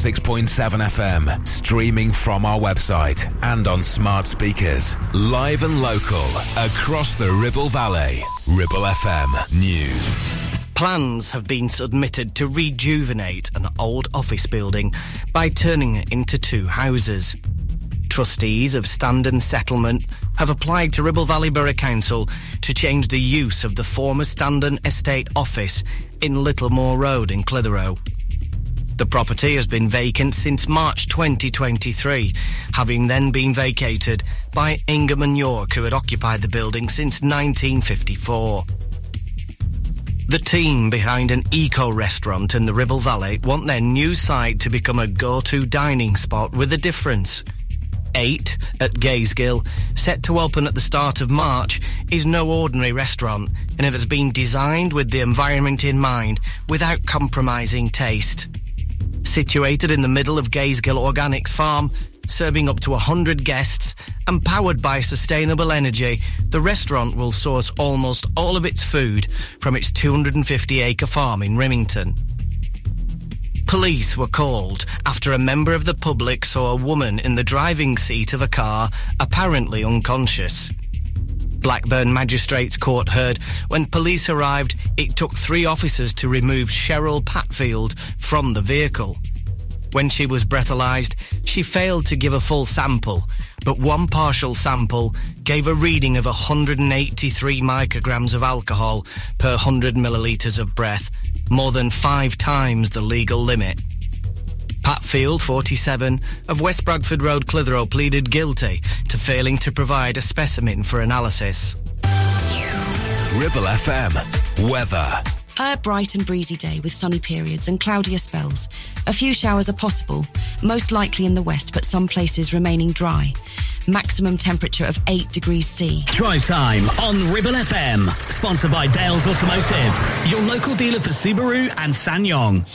106.7 FM, streaming from our website and on smart speakers. Live and local, across the Ribble Valley. Ribble FM News. Plans have been submitted to rejuvenate an old office building by turning it into two houses. Trustees of Standon Settlement have applied to Ribble Valley Borough Council to change the use of the former Standon Estate Office in Littlemore Road in Clitheroe. The property has been vacant since March 2023, having then been vacated by Ingham and York, who had occupied the building since 1954. The team behind an eco-restaurant in the Ribble Valley want their new site to become a go-to dining spot with a difference. 8 at Gazegill, set to open at the start of March, is no ordinary restaurant and it has been designed with the environment in mind without compromising taste. Situated in the middle of Gazegill Organics Farm, serving up to 100 guests and powered by sustainable energy, the restaurant will source almost all of its food from its 250-acre farm in Rimington. Police were called after a member of the public saw a woman in the driving seat of a car apparently unconscious. Blackburn Magistrates Court heard when police arrived, it took 3 officers to remove Cheryl Patfield from the vehicle. When she was breathalyzed, she failed to give a full sample, but one partial sample gave a reading of 183 micrograms of alcohol per 100 millilitres of breath, more than 5 times the legal limit. Patfield, 47, of West Bradford Road, Clitheroe, pleaded guilty to failing to provide a specimen for analysis. Ribble FM. Weather. A bright and breezy day with sunny periods and cloudier spells. A few showers are possible, most likely in the west, but some places remaining dry. Maximum temperature of 8 degrees C. Drive time on Ribble FM. Sponsored by Dales Automotive, your local dealer for Subaru and SsangYong.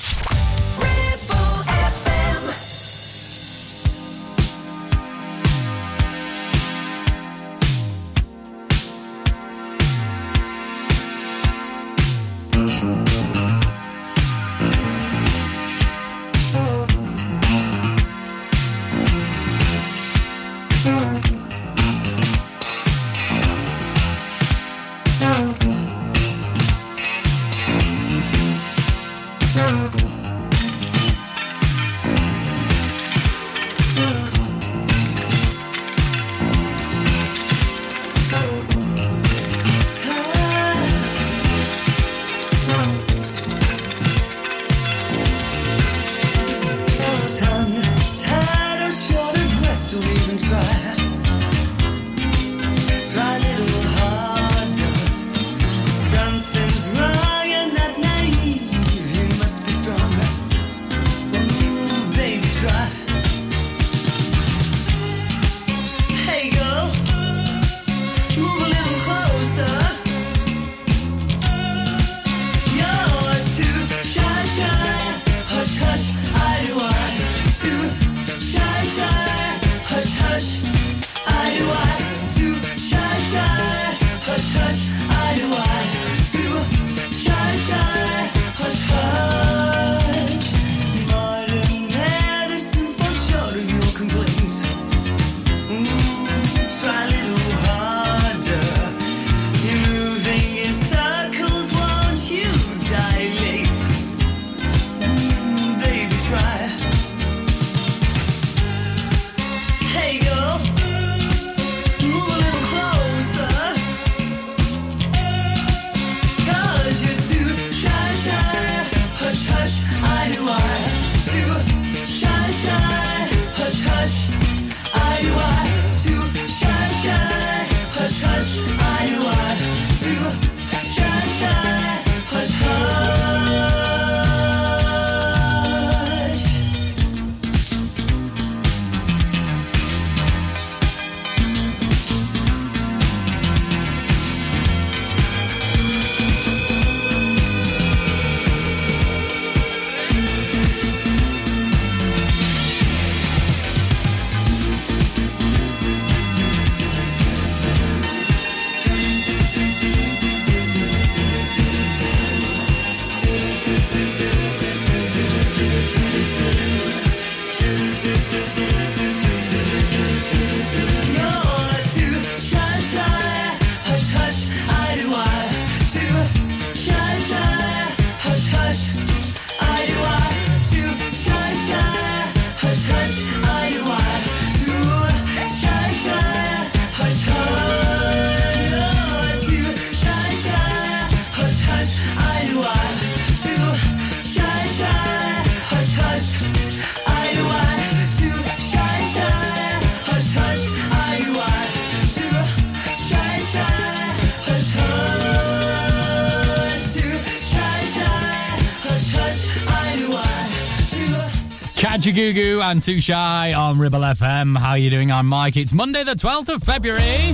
Badger Goo Goo and Too Shy on Ribble FM. How are you doing? I'm Mike. It's Monday the 12th of February.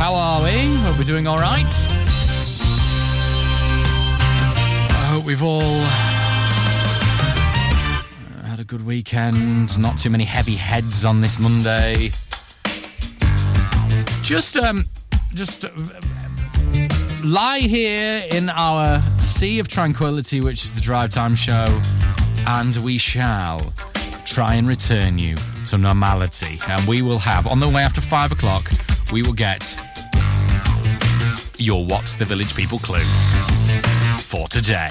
How are we? Hope we're doing all right. I hope we've all had a good weekend. Not too many heavy heads on this Monday. Just lie here in our sea of tranquility, which is the Drive Time Show, and we shall try and return you to normality. And we will have, on the way after 5 o'clock, we will get your What's the Village People clue for today.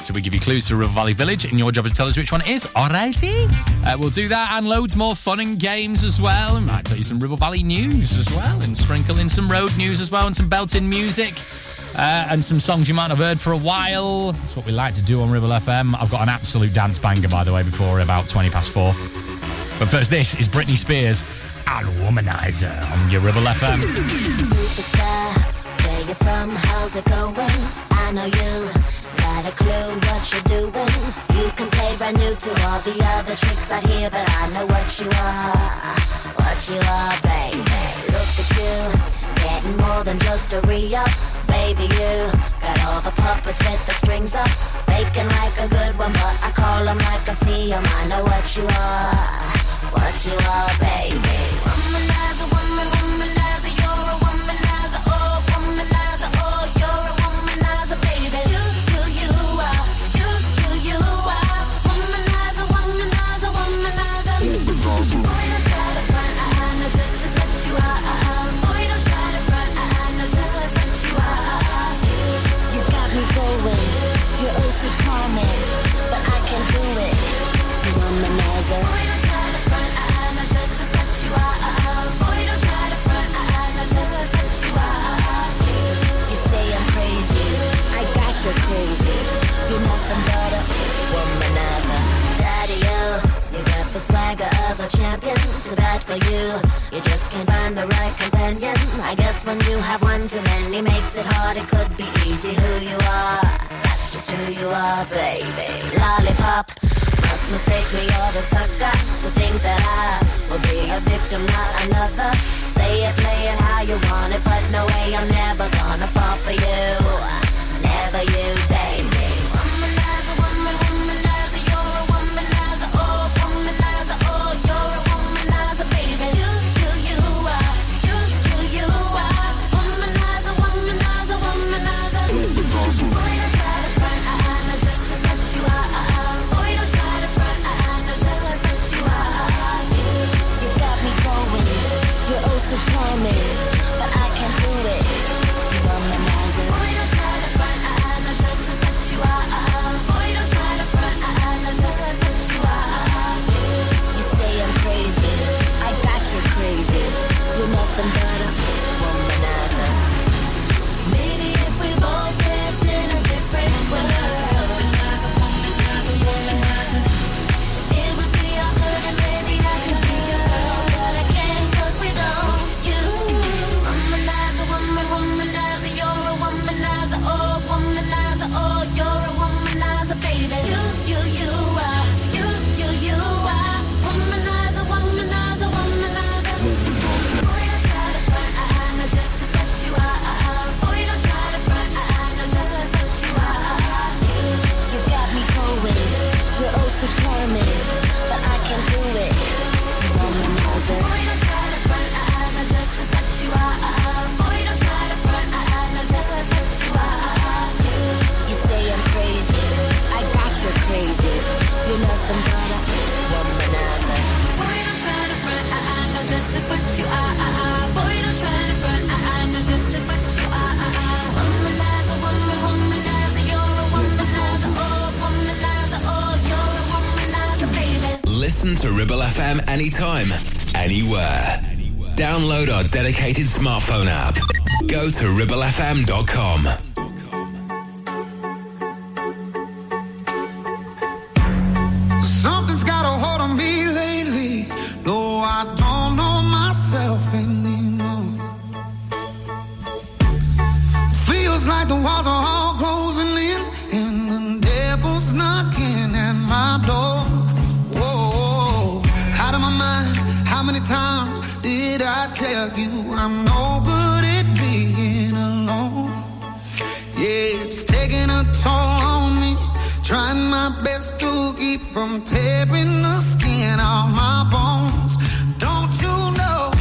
So we give you clues to River Valley Village, and your job is to tell us which one it is. Alrighty? We'll do that, and loads more fun and games as well. We might tell you some River Valley news as well, and sprinkle in some road news as well, and some belt-in music, and some songs you might have heard for a while. That's what we like to do on Ribble FM. I've got an absolute dance banger, by the way, before about 20 past four. But first, this is Britney Spears and Womanizer on your Ribble FM. Superstar, where you from, how's it going? I know you got a clue what you're doing. You can play brand new to all the other tricks out here, but I know what you are, baby. Look at you, getting more than just a re-up, baby. You got all the puppets with the strings up, faking like a good one, but I call them like I see them. I know what you are, baby. Womanizer, woman, womanizer, you're a womanizer, oh womanizer, oh you're a womanizer, baby. The swagger of a champion, so bad for you. You just can't find the right companion. I guess when you have one too many, makes it hard. It could be easy who you are. That's just who you are, baby. Lollipop, must mistake me or the sucker to think that I will be a victim, not another. Say it, play it how you want it, but no way, I'm never gonna fall for you. Never you, baby. Womanizer, woman, womanizer, you're a womanizer, oh. Listen to Ribble FM anytime, anywhere. Download our dedicated smartphone app. Go to ribblefm.com. Something's got a hold on me lately, though I don't know myself anymore. Feels like the walls are all closing in, and the devil's knocking at my door. How many times did I tell you I'm no good at being alone? Yeah, it's taking a toll on me. Trying my best to keep from tearing the skin off my bones. Don't you know?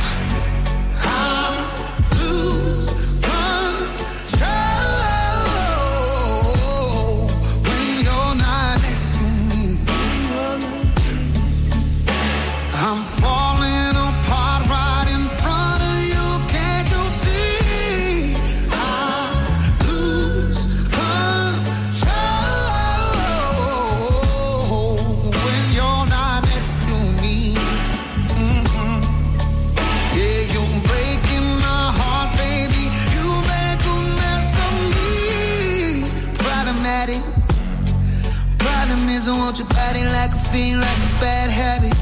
Want your body like a fiend, like a bad habit.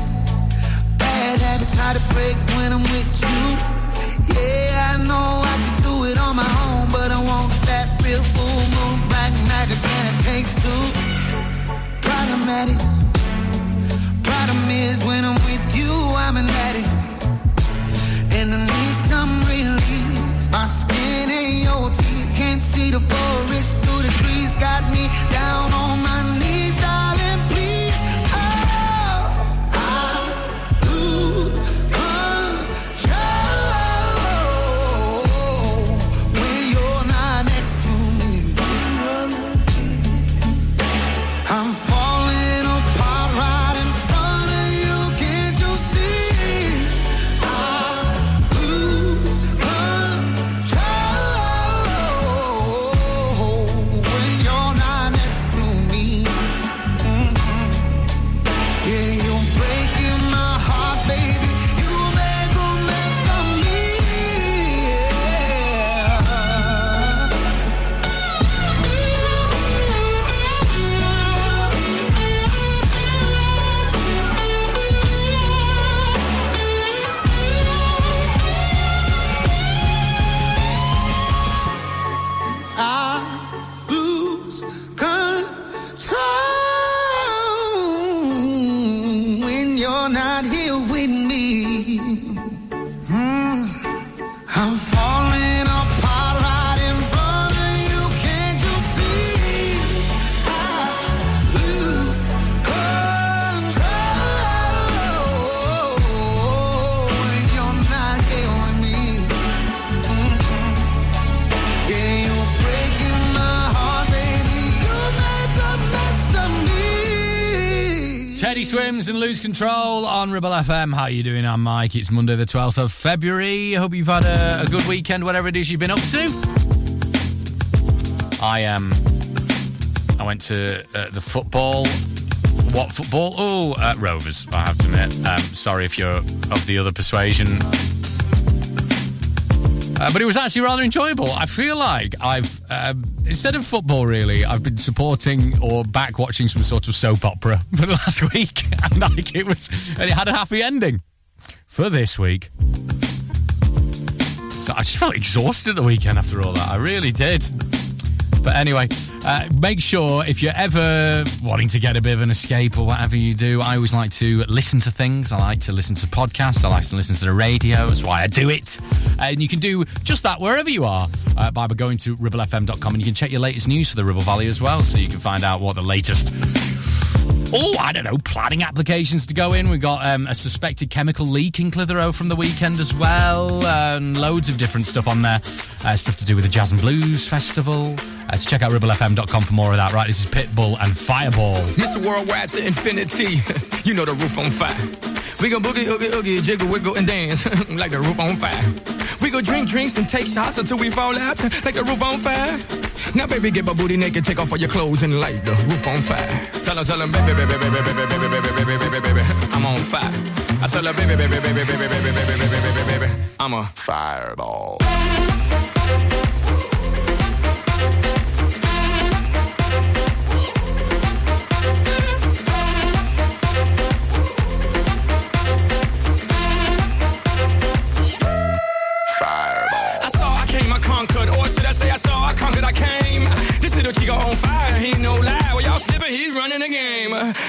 Bad habits hard to break when I'm with you. Yeah, I know I can do it on my own, but I want that real full moon, black magic, and it takes two. Problematic. Problem is when I'm with you, I'm an addict, and I need some relief. My skin ain't your teeth, can't see the forest through the trees. Got me down on my knees, darling. Swims and Lose Control on Ribble FM. How are you doing? I'm Mike. It's Monday the 12th of February. I hope you've had a good weekend, whatever it is you've been up to. I went to the football. What football? Oh, Rovers, I have to admit. Sorry if you're of the other persuasion. But it was actually rather enjoyable. I feel like I've, instead of football really, I've been supporting or back watching some sort of soap opera for the last week. And like it had a happy ending for this week. So I just felt exhausted at the weekend after all that. I really did. But anyway, make sure if you're ever wanting to get a bit of an escape or whatever you do, I always like to listen to things. I like to listen to podcasts. I like to listen to the radio. That's why I do it. And you can do just that wherever you are by going to ribblefm.com, and you can check your latest news for the Ribble Valley as well, so you can find out what the latest... planning applications to go in. We've got a suspected chemical leak in Clitheroe from the weekend as well, and loads of different stuff on there. Stuff to do with the Jazz and Blues Festival. So check out ribblefm.com for more of that. Right, this is Pitbull and Fireball. Mr. Worldwide to infinity. You know the roof on fire. We gon' boogie, oogie, oogie, jiggle, wiggle, and dance like the roof on fire. We gon' drink drinks and take shots until we fall out like the roof on fire. Now, baby, get my booty naked, take off all your clothes and light the roof on fire. Tell her, baby, baby, baby, baby, baby, baby, baby, baby, baby, baby, I'm on fire. I tell her, baby, baby, baby, baby, baby, baby, baby, baby, baby, I'm a fireball.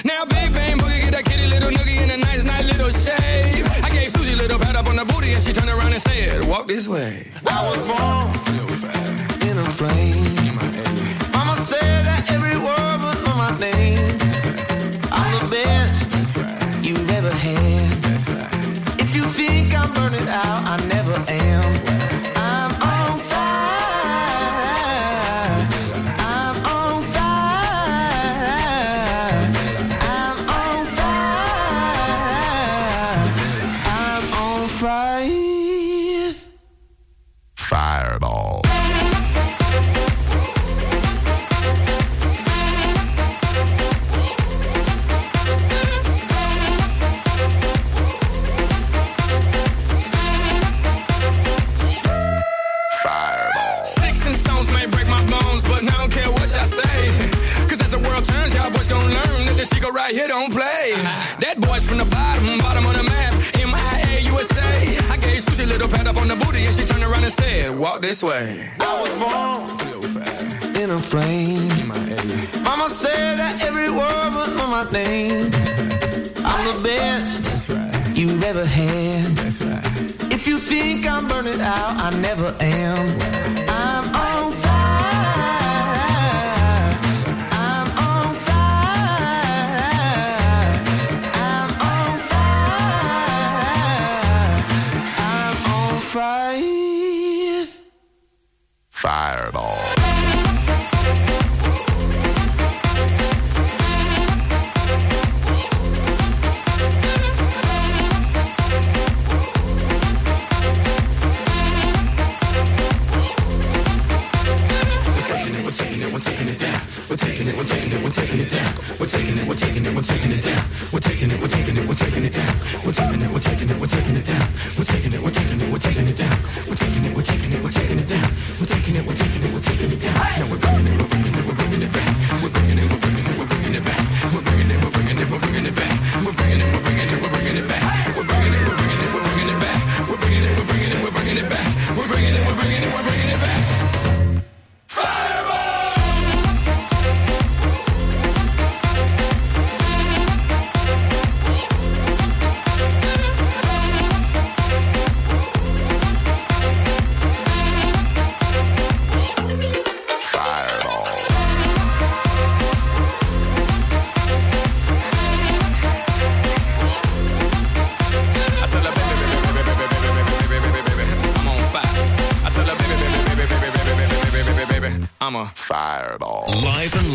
Now, big bang, boogie, get that kitty, little noogie, and a nice, nice little shave. I gave walk this way. I was born in a plane. Mama said that every word was on my name. I'm the best you've ever had. If you think I'm burning out, I never am. Walk this way. I was born in a plane. Mama said that every word was on my name. I'm the best you've ever had. If you think I'm burning out, I never am. I'm on fire. I'm on fire. I'm on fire. I'm on fire. Fireball. Fireball. Live and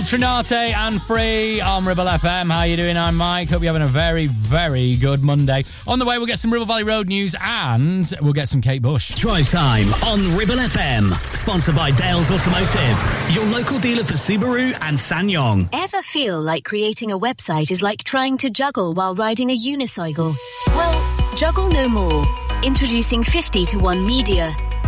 Ultranate and Free on Ribble FM. How you doing? I'm Mike. Hope you're having a very, very good Monday. On the way, we'll get some Ribble Valley Road news and we'll get some Kate Bush. Drive Time on Ribble FM. Sponsored by Dales Automotive, your local dealer for Subaru and SsangYong. Ever feel like creating a website is like trying to juggle while riding a unicycle? Well, juggle no more. Introducing 50-to-1 Media.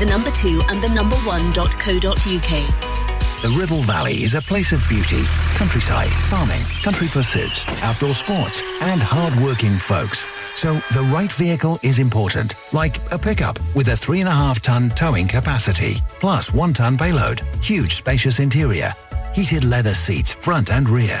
the number 2 and the number 1.co.uk. The Ribble Valley is a place of beauty, countryside, farming, country pursuits, outdoor sports and hard-working folks. So the right vehicle is important, like a pickup with a 3.5-ton towing capacity, plus 1-ton payload, huge spacious interior, heated leather seats front and rear,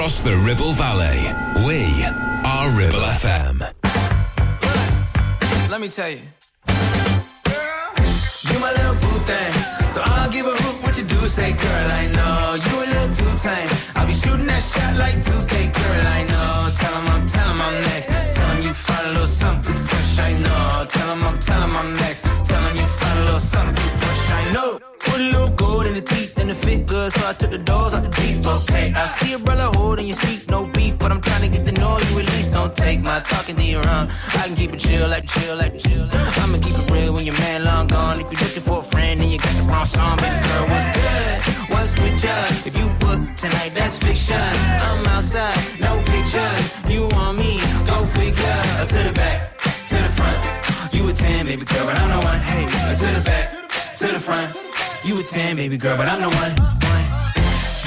across the Ribble Valley, we are Ribble FM. Yeah. Let me tell you. Girl, you my little boo thing, so I'll give a hoot what you do say. Girl, I know you a little too tame. I'll be shooting that shot like 2K. Girl, I know. Tell 'em I'm next. Tell 'em you find a little something fresh. I know. Tell 'em I'm next. Tell 'em you find a little something fresh. I know. Put a little gold in the teeth and the fit good, so I took the doors out the deep. Okay, I see a brother holding your seat, no beef, but I'm trying to get the noise you at least. Don't take my talking to your own. I can keep it chill, like chill, like chill. I'ma keep it real when your man long gone. If you're looking for a friend, then you got the wrong song. Baby girl, what's good? What's with ya? If you book tonight, that's fiction. I'm outside, no picture. You want me? Go figure. To the back, to the front. You a 10, baby girl, but I'm the one. Hey, to the back, to the front. You a 10, baby girl, but I'm the one.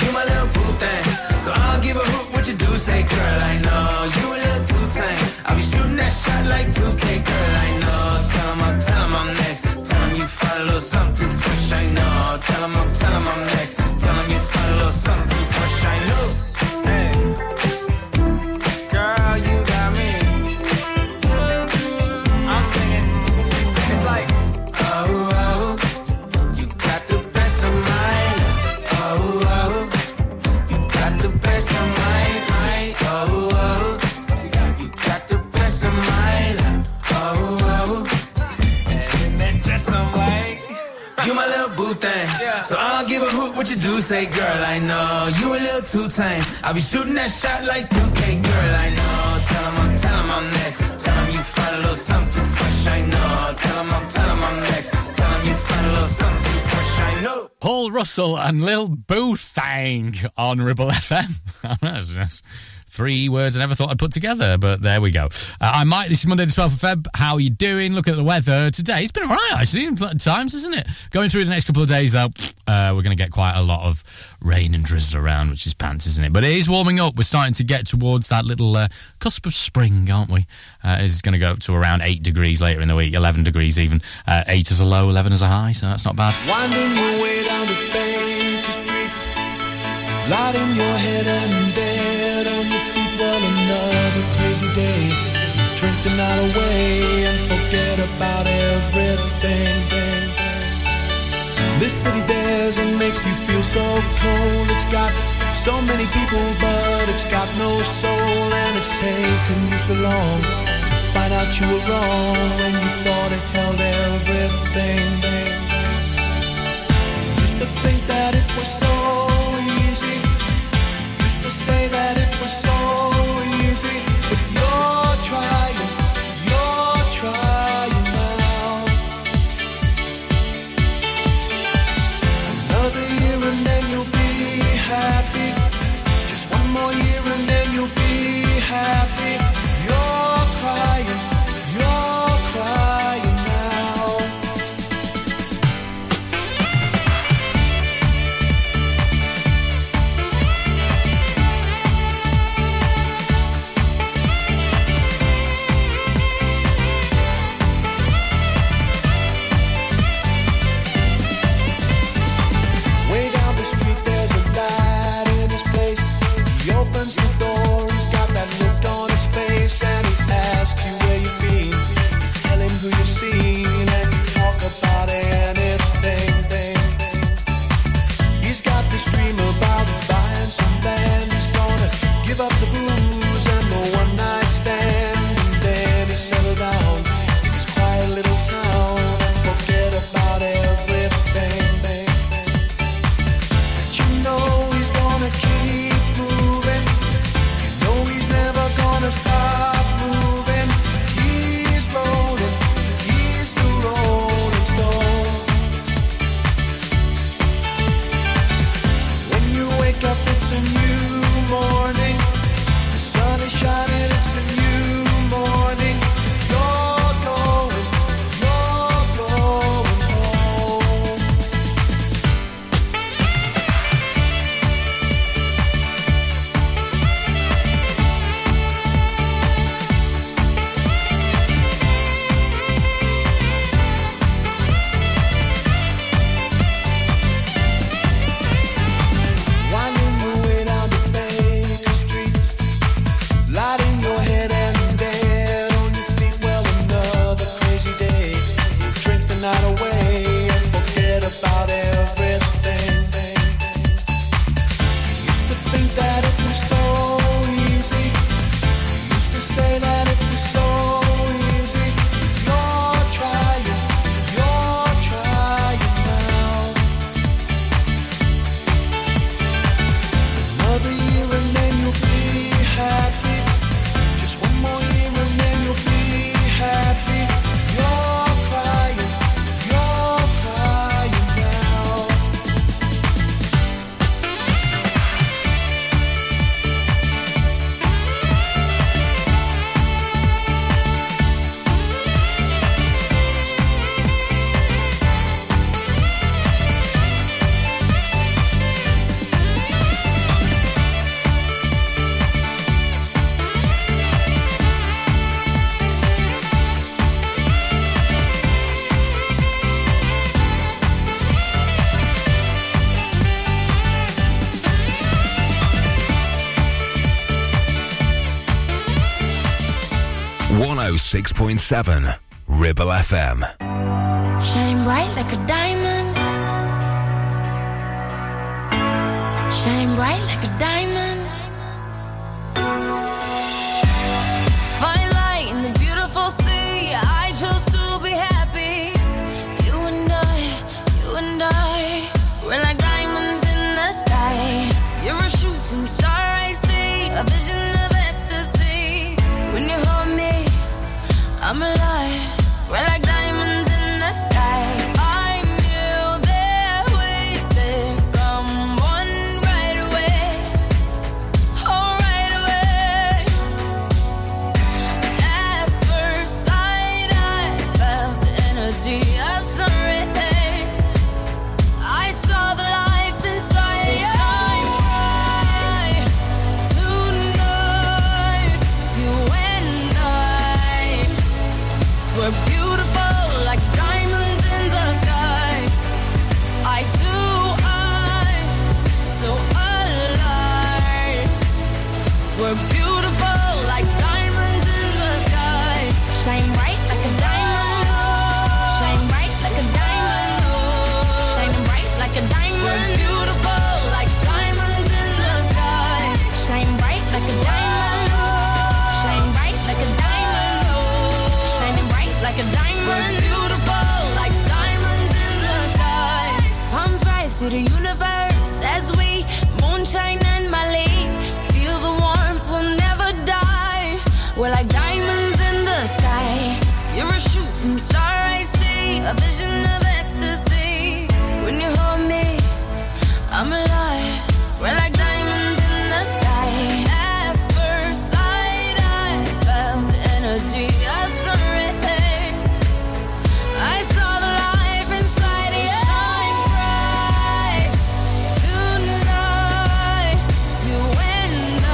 You my little boo thing, so I'll give a hoot what you do say. Girl, I know you a little too tame. I'll be shooting that shot like 2K. Girl, I know. Tell 'em I'm next. Tell 'em you find a little something too fresh. I know. Tell 'em I'm next. Tell 'em you find a little something too fresh. I know. Hey, girl, you got me. I'm singing. It's like, oh. So I'll give a hoot what you do say. Girl, I know you a little too tame. I'll be shooting that shot like 2K. Girl, I know. Tell 'em I'm next. Tell 'em you find a little something fresh. I know. Tell 'em I'm next. Tell 'em you find a little something fresh. I know. Paul Russell and Lil Boo Thang on Ribble FM. That's three words I never thought I'd put together, but there we go. This is Monday the 12th of Feb. How are you doing? Looking at the weather today. It's been all right, actually, at times, isn't it? Going through the next couple of days, though, we're going to get quite a lot of rain and drizzle around, which is pants, isn't it? But it is warming up. We're starting to get towards that little cusp of spring, aren't we? It's going to go up to around 8 degrees later in the week, 11 degrees even. 8 as a low, 11 as a high, so that's not bad. Winding your way down the Baker Street, lighting your head and on your feet, well, another crazy day. Drink the night away and forget about everything. This city dares and makes you feel so cold. It's got so many people, but it's got no soul. And it's taken you so long to find out you were wrong when you thought it held everything. Used to think that it was so easy. Used to say that it was so easy, but you're trying now. Another year and then you'll be happy. Just one more year and then you'll be happy. You're crying now. 106.7 Ribble FM. Shine bright like a diamond. Shine bright like a diamond. Find light in the beautiful sea. I chose to be happy. You and I, we're like diamonds in the sky. You're a shooting star, I see, a vision of ecstasy. When you hold me, I'm alive. We're like diamonds in the sky. I knew that we could come one right away. Oh, right away. At first sight, I felt the energy of sunrise. I saw the life inside. So shine bright tonight. You and I, we're beautiful like diamonds in the sky. I do, I so alive. We're beautiful like diamonds in the sky. Shine bright like a diamond. Shine bright like a diamond. Shine bright like a diamond. We're beautiful like diamonds in the sky. Shine bright like a diamond. Shine bright like a diamond. Shining bright like a diamond. We're beautiful like diamonds in the sky. Palms rise to the universe as we moonshine and Mali. Feel the warmth, we'll never die. We're like diamonds in the sky. You're a shooting star, I see, a vision of ecstasy. When you hold me, I'm alive. We're like diamonds in the sky. At first sight, I felt the energy of sunrise. I saw the life inside you. Shine bright tonight. You and I,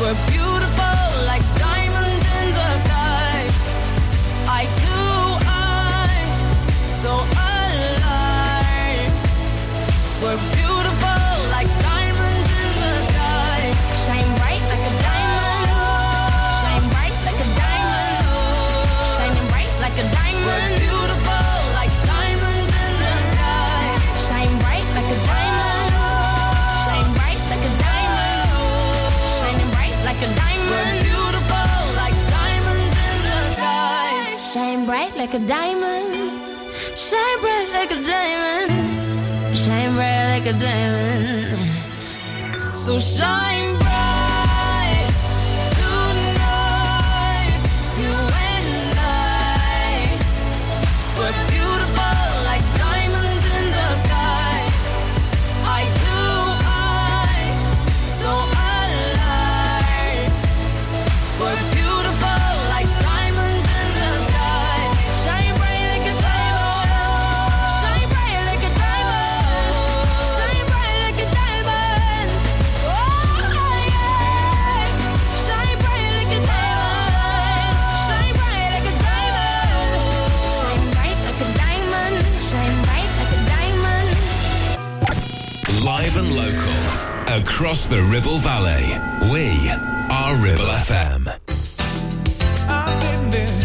we're beautiful like diamonds in the sky. I do, I so alive. We're beautiful like diamonds in the sky. Shine bright like a diamond. Shine bright like a diamond. Shining bright like a diamond. We're beautiful like diamonds in the sky. Shine bright like a diamond. Shine bright like a diamond. Shining bright like a diamond. We're beautiful like diamonds in the sky. Shine bright like a diamond. Shine bright like a diamond. Shine bright like a diamond. So shine bright tonight. You and I, we're beautiful like diamonds in the sky. I do, I so alive. We're beautiful like diamonds in the sky. Shine bright like a diamond. Shine bright like a diamond. Shine bright like a diamond. Oh yeah. Shine bright like a diamond. Shine bright like a diamond. Shine bright like a diamond. Shine bright like a diamond. Live and local, across the Ribble Valley, we are Ribble FM. I've been there.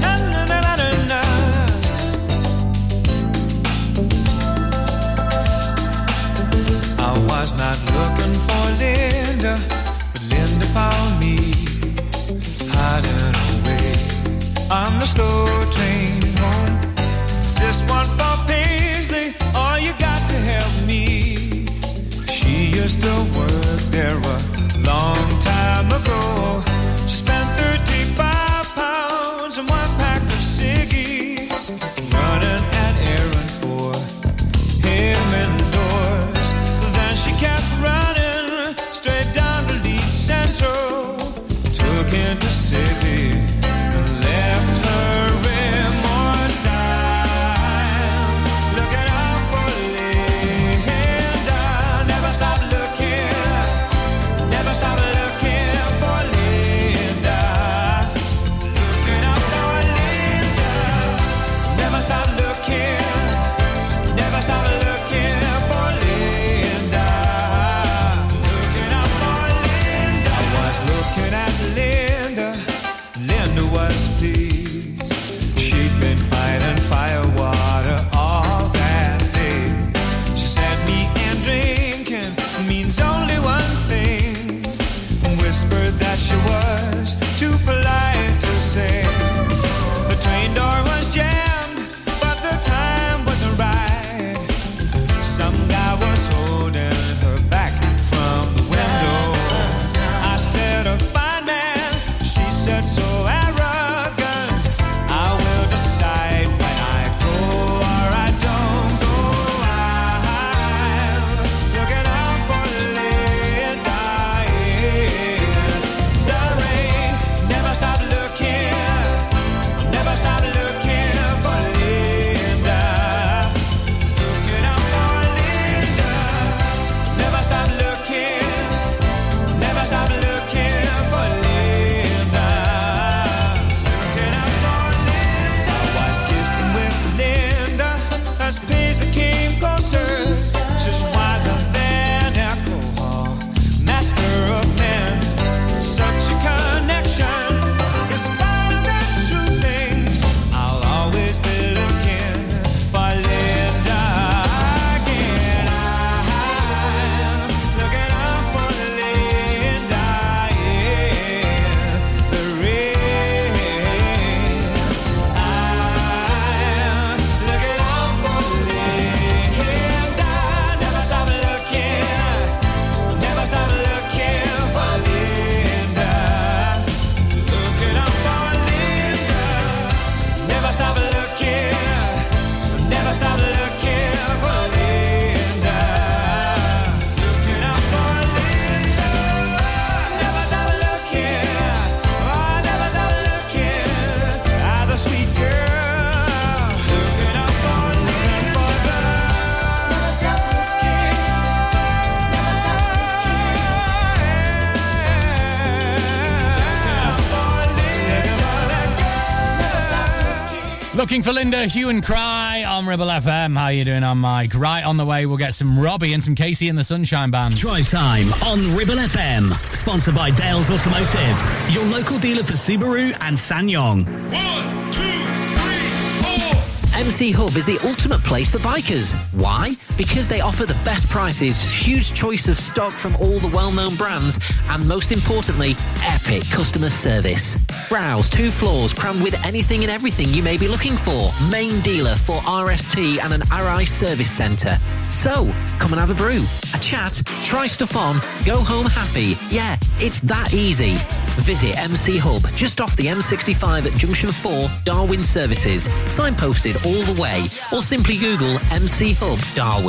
Na, na, na, na, na, na. I was not looking for Linda, but Linda found me hiding away on the slow train home. Is this one for Paisley? Oh, you got to help me. She used to work there a long time ago. She spent 35 pounds and one pack of ciggies, running an errand for him indoors. Then she kept running straight down to Leeds Central, took in the city and left her. Looking for Linda, Hue and Cry on Ribble FM. How are you doing on Mike? Right on the way, we'll get some Robbie and some Casey and the Sunshine Band. Drive Time on Ribble FM. Sponsored by Dales Automotive, your local dealer for Subaru and SsangYong. 1, 2, 3, 4. MC Hub is the ultimate place for bikers. Why? Because they offer the best prices, huge choice of stock from all the well-known brands, and most importantly, epic customer service. Browse 2 floors crammed with anything and everything you may be looking for. Main dealer for RST and an RI service centre. So, come and have a brew, a chat, try stuff on, go home happy. Yeah, it's that easy. Visit MC Hub, just off the M65 at Junction 4, Darwin Services. Signposted all the way, or simply Google MC Hub Darwin.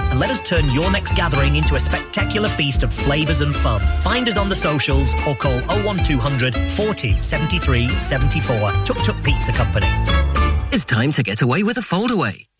and let us turn your next gathering into a spectacular feast of flavours and fun. Find us on the socials or call 01200 40 73 74. Tuk Tuk Pizza Company. It's time to get away with a foldaway.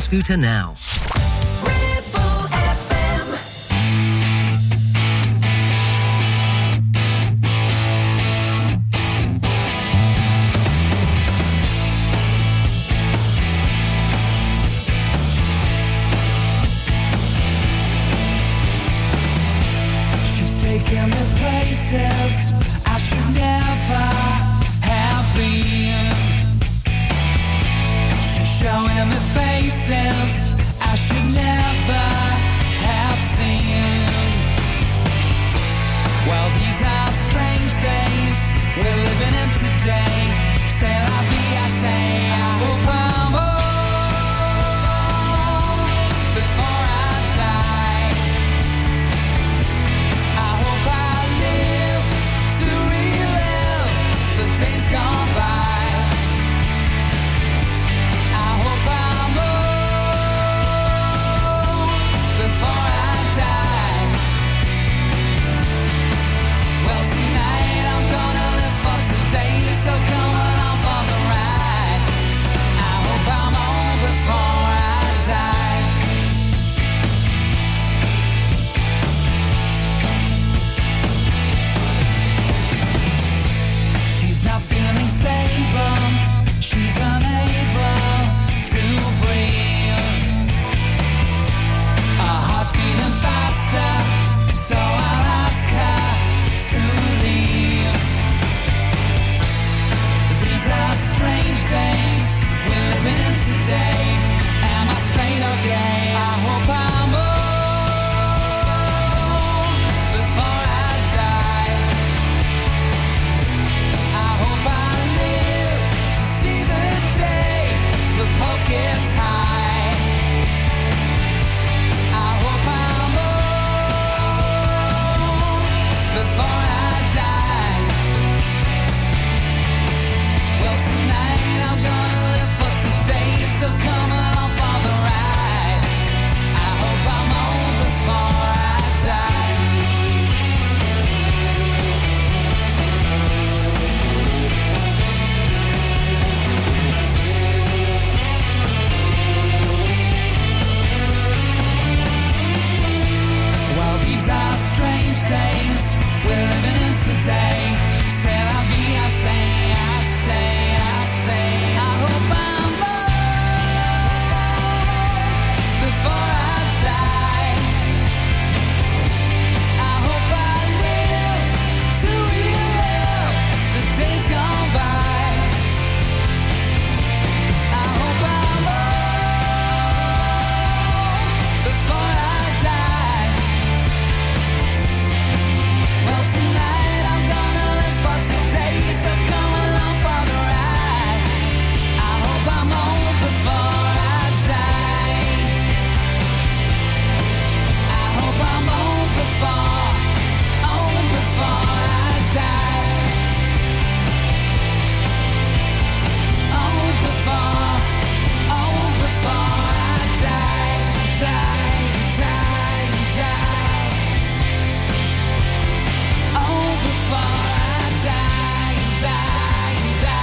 scooter now.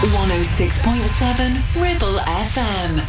106.7 Ribble FM.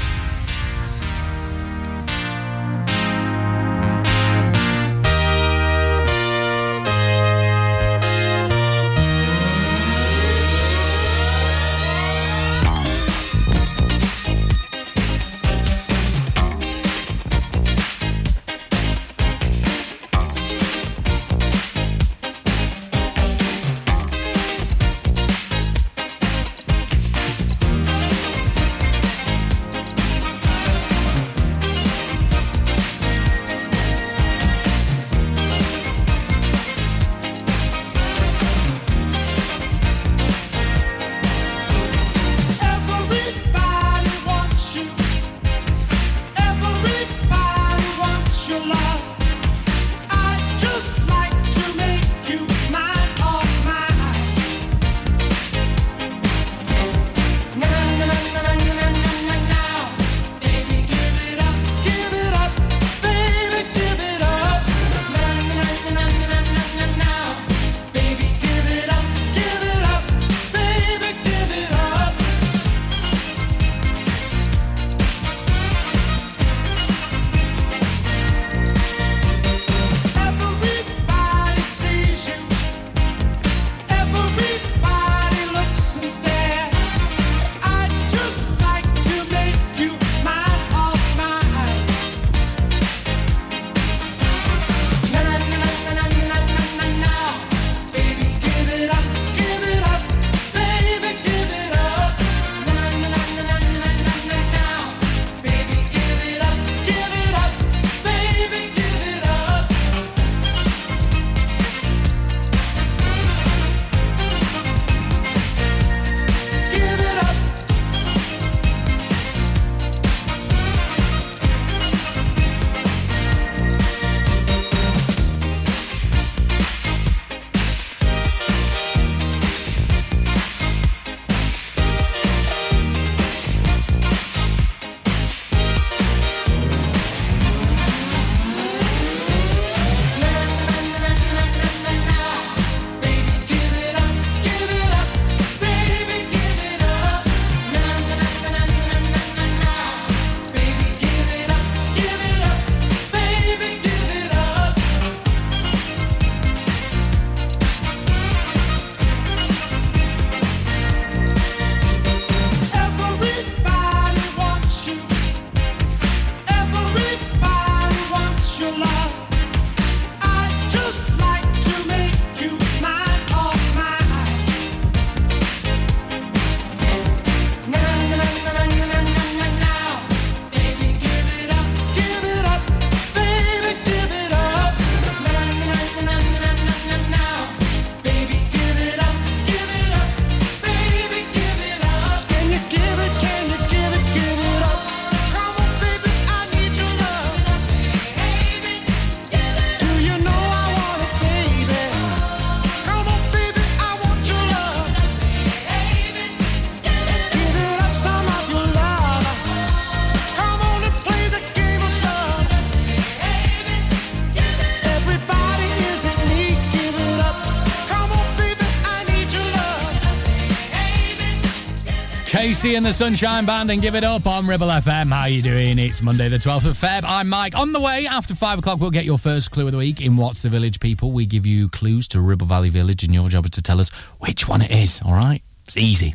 Casey and the Sunshine Band and Give It Up on Ribble FM. How you doing? It's Monday the 12th of Feb. I'm Mike. On the way, after 5 o'clock, we'll get your first clue of the week in What's the Village, people. We give you clues to Ribble Valley Village and your job is to tell us which one it is, all right? It's easy.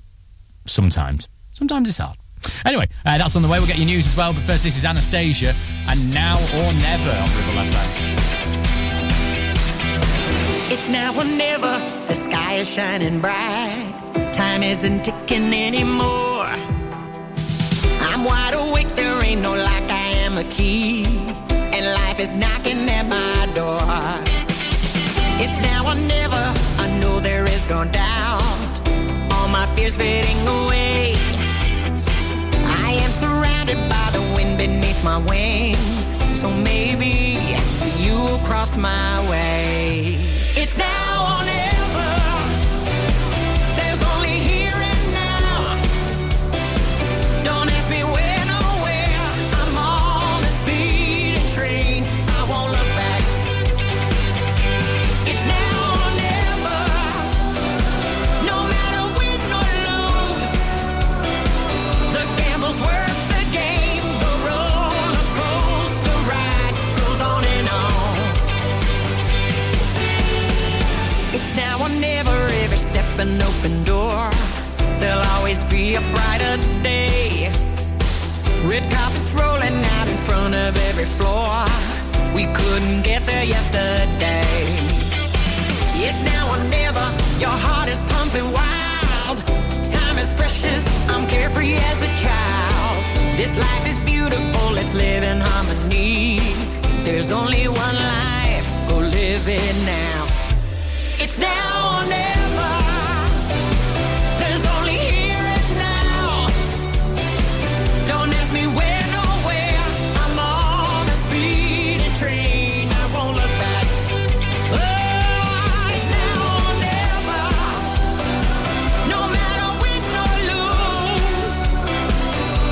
Sometimes. Sometimes it's hard. Anyway, that's on the way. We'll get your news as well. But first, this is Anastasia and Now or Never on Ribble FM. It's now or never. The sky is shining bright. Time isn't ticking anymore. I'm wide awake, there ain't no lock, I am a key. And life is knocking at my door. It's now or never, I know there is no doubt. All my fears fading away. I am surrounded by the wind beneath my wings. So maybe you'll cross my way. It's now or never. Now or never, no matter win or lose. see a brighter day. Red carpets rolling out in front of every floor. We couldn't get there yesterday. It's now or never, your heart is pumping wild. Time is precious, I'm carefree as a child. This life is beautiful, let's live in harmony. There's only one life, go live it now. It's now or never. There's only here and now. Don't ask me where, nowhere. I'm on a speeding train, I won't look back. Oh, it's now or never. No matter win or lose,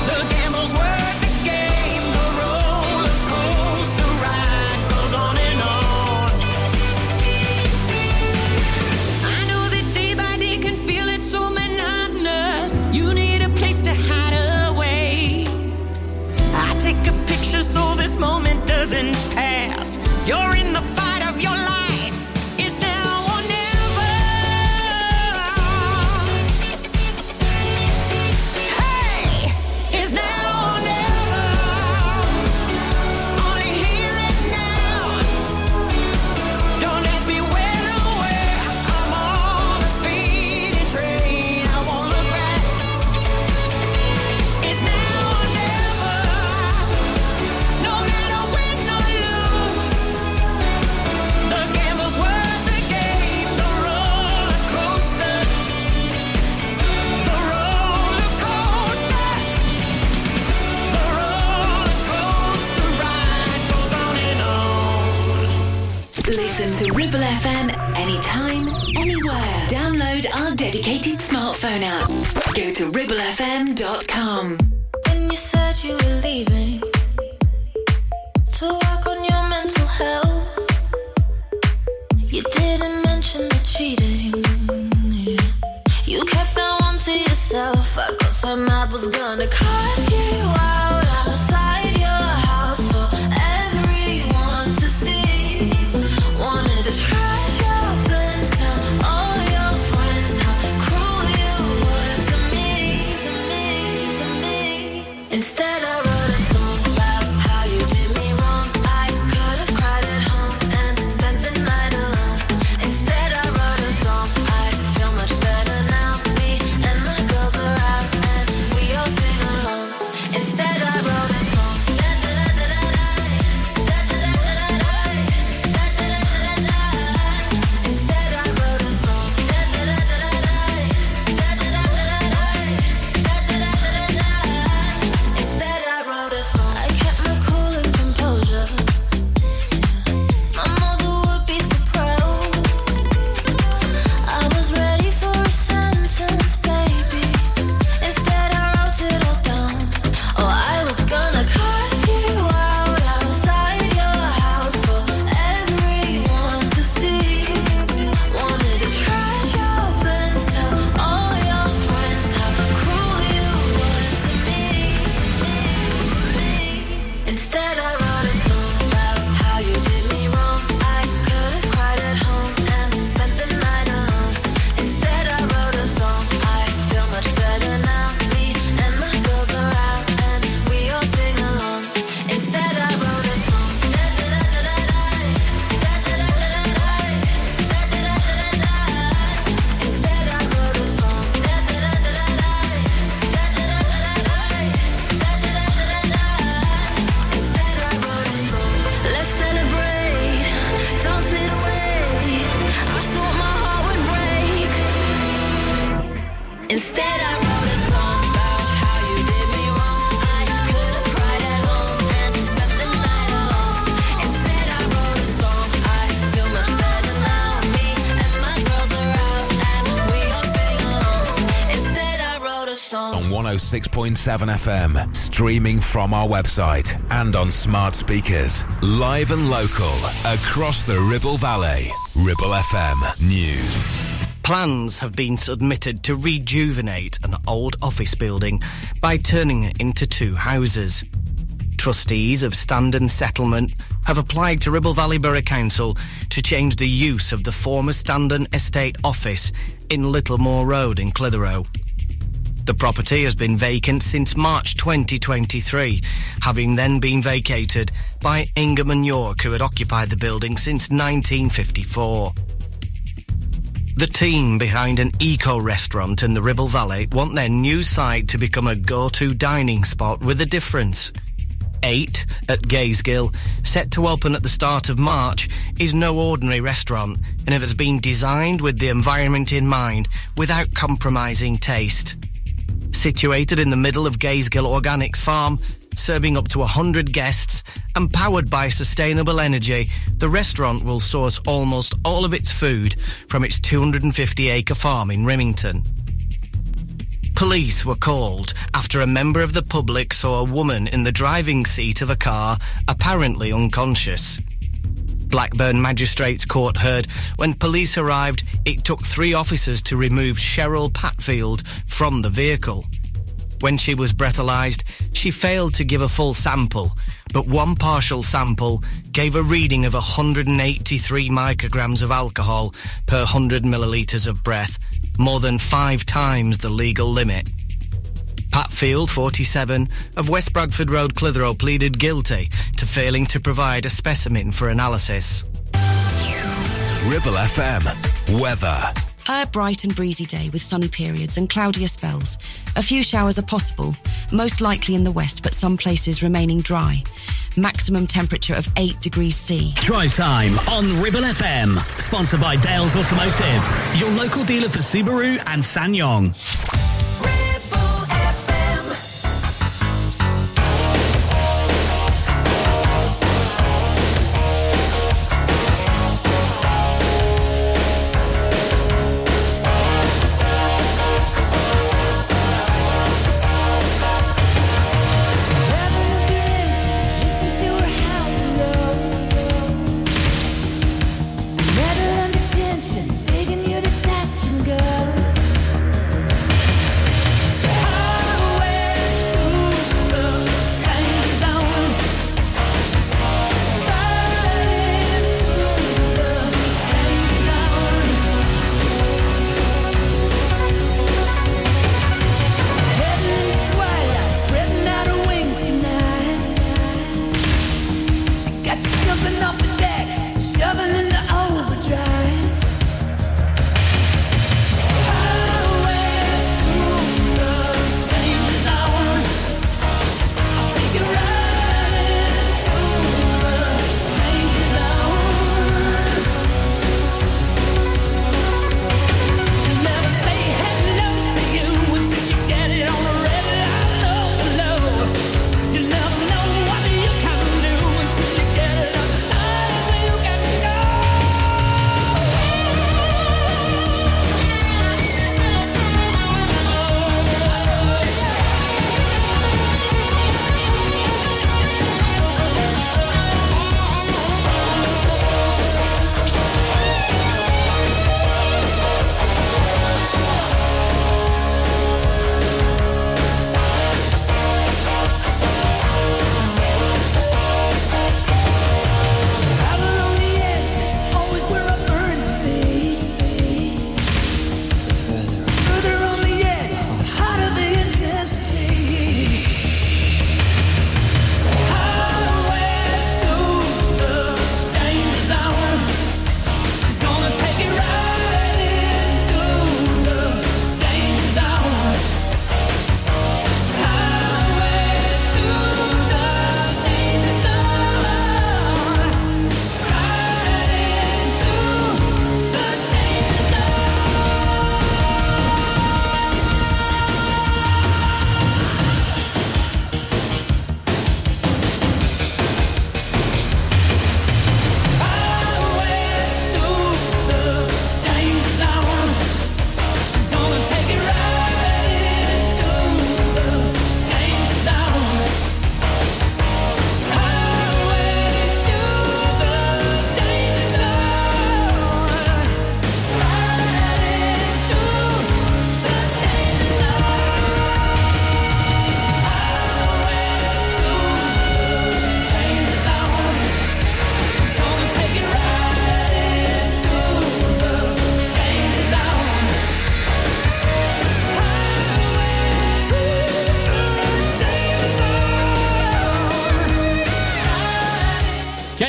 the gamble's worth the game. The roller coaster ride goes on and on. I know that day by day can feel it so monotonous. You need a place to hide away. I take a picture so this moment doesn't pass. You're in the fight of your life. It's now or never. Hey, it's now or never. Only here and now. Don't ask me when or where. I'm on a speeding train. I won't look back. It's now or never. No matter win or lose, the gamble's worth the game. The roller coaster, the roller coaster, the roller coaster ride goes on and on. Listen to Ribble FM anytime, anywhere. Download our dedicated smartphone app. Go to ribblefm.com. When you said you were leaving to work on your mental health, you didn't mention the cheating. You kept that one to yourself. I got some apples gonna cut you out outside your house for everyone to see. Wanted to trash your friends, tell all your friends how cruel you were to me, to me, to me. Instead, I wrote a song about how you did me wrong. I could have cried at home and spent the night alone. Instead, I wrote a song. I feel much better now. Me and my girls are out and we all sing along. Instead, I wrote a song. Instead, I wrote a song. Instead, I wrote a song. I kept my cool and composure. My mother would be so proud. I was ready for a sentence, baby. Instead, I wrote it all down. Oh, I was gonna cut you out outside your house for everyone to see. Wanted to trash your friends, tell all your friends how cruel you were to me, to me, to me. Instead, I wrote a song about how you did me wrong. I could have cried at home and spent the night alone. Instead, I wrote a song. I feel much better now. Me and my girls are out and we all sing along. Instead, I wrote a song. Instead, I wrote a song. Instead, I wrote a song. Let's celebrate, don't sit away. I thought my heart would break. Instead, I wrote a song about how you did me wrong. I could have cried at home and spent the night alone. Instead, I wrote a song. I feel much better now. Me and my girls are out and we all sing along. Instead, I wrote a song. On 106.7 FM, streaming from our website and on smart speakers, live and local across the Ribble Valley. Ribble FM News. Plans have been submitted to rejuvenate an old office building by turning it into two houses. Trustees of Standon Settlement have applied to Ribble Valley Borough Council to change the use of the former Standon Estate Office in Littlemore Road in Clitheroe. The property has been vacant since March 2023, having then been vacated by Ingham and York, who had occupied the building since 1954. The team behind an eco-restaurant in the Ribble Valley want their new site to become a go-to dining spot with a difference. 8 at Gazegill, set to open at the start of March, is no ordinary restaurant, and it has been designed with the environment in mind, without compromising taste. Situated in the middle of Gazegill Organics Farm, serving up to 100 guests and powered by sustainable energy, the restaurant will source almost all of its food from its 250-acre farm in Remington. Police were called after a member of the public saw a woman in the driving seat of a car apparently unconscious. Blackburn Magistrates Court heard when police arrived, it took 3 officers to remove Cheryl Patfield from the vehicle. When she was breathalysed, she failed to give a full sample, but one partial sample gave a reading of 183 micrograms of alcohol per 100 millilitres of breath, more than 5 times the legal limit. Patfield, 47, of West Bradford Road, Clitheroe, pleaded guilty to failing to provide a specimen for analysis. Ribble FM. Weather. A bright and breezy day with sunny periods and cloudier spells. A few showers are possible, most likely in the west, but some places remaining dry. Maximum temperature of 8 degrees C. Drive time on Ribble FM. Sponsored by Dales Automotive, your local dealer for Subaru and SsangYong.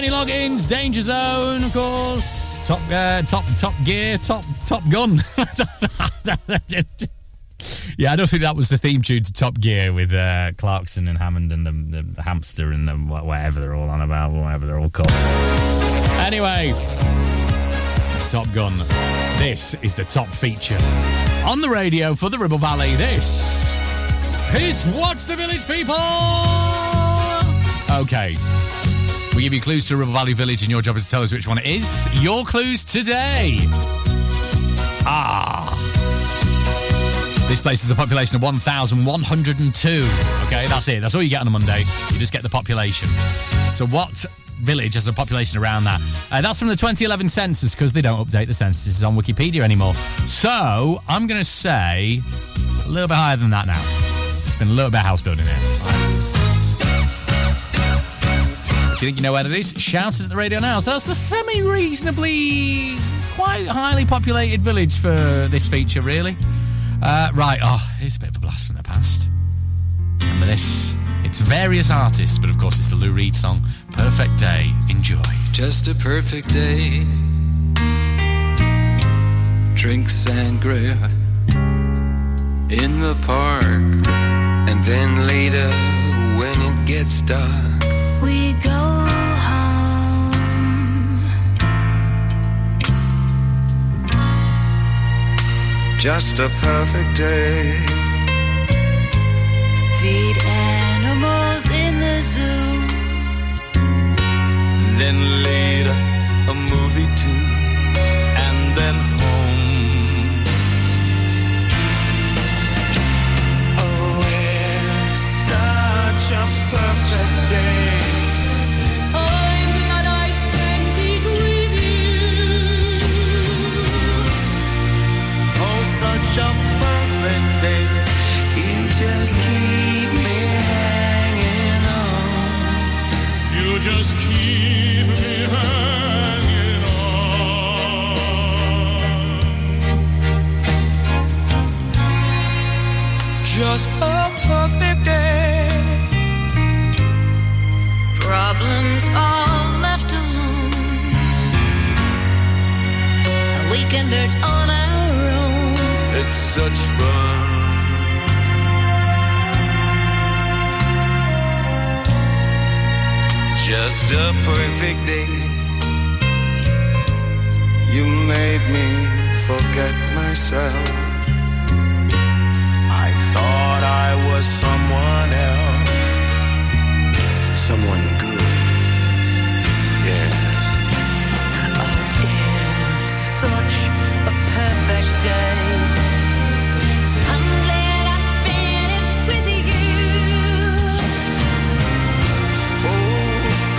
Kenny Loggins, Danger Zone, of course. Top Gun. Yeah, I don't think that was the theme tune to Top Gear with Clarkson and Hammond and the hamster and the whatever they're all on about, whatever they're all called. Anyway, Top Gun. This is the top feature on the radio for the Ribble Valley. This is What's the Village, people? Okay. We give you clues to Ribble Valley Village, and your job is to tell us which one it is. Your clues today. This place is a population of 1,102. Okay, that's it. That's all you get on a Monday. You just get the population. So what village has a population around that? That's from the 2011 census, because they don't update the censuses on Wikipedia anymore. So I'm going to say a little bit higher than that now. It's been a little bit of house building here. If you think you know where it is, shout it at the radio now. So that's a semi-reasonably, quite highly populated village for this feature, really. Right, here's a bit of a blast from the past. Remember this? It's various artists, but of course it's the Lou Reed song, Perfect Day. Enjoy. Just a perfect day. Drink sangria in the park. And then later, when it gets dark, we go home. Just a perfect day. Feed animals in the zoo. Then later, a movie too. And then home. Oh, it's such a perfect day. Such a perfect day. You just keep me hanging on. You just keep me hanging on. Just a perfect day. Problems all left alone. A weekender's on our own. It's such fun. Just a perfect day. You made me forget myself. I thought I was someone else. Someone good. Yeah. Oh, it's such a perfect day.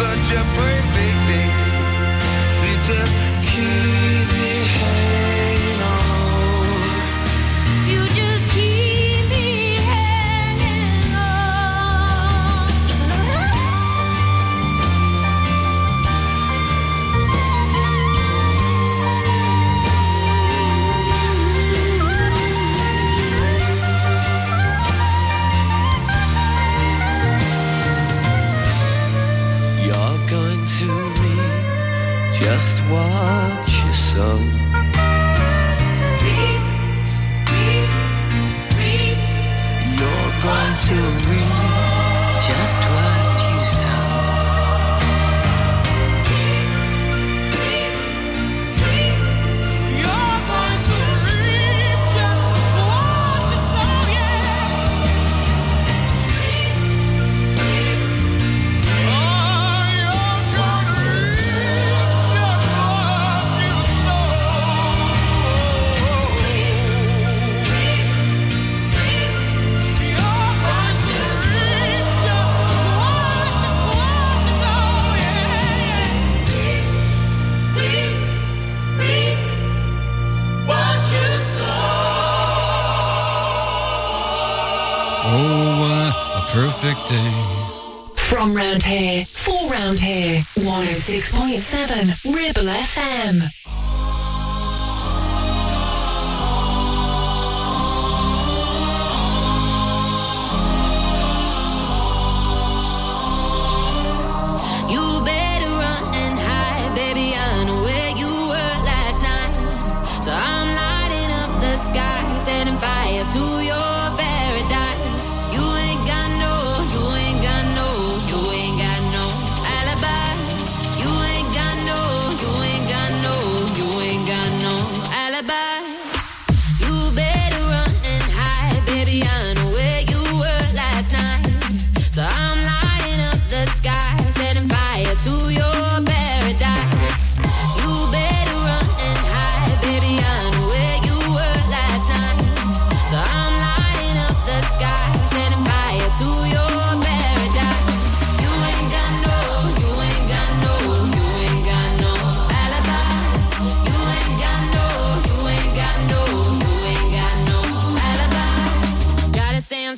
Such a perfect day. You just keep me hanging on. You just keep me hanging on. To me, just what you sow. Reap. You're going to reap just what you sow. Reap. You're going to reap just what you sow. Yeah. Reap. Perfect day. From round here, for round here, 106.7 Ribble FM. You better run.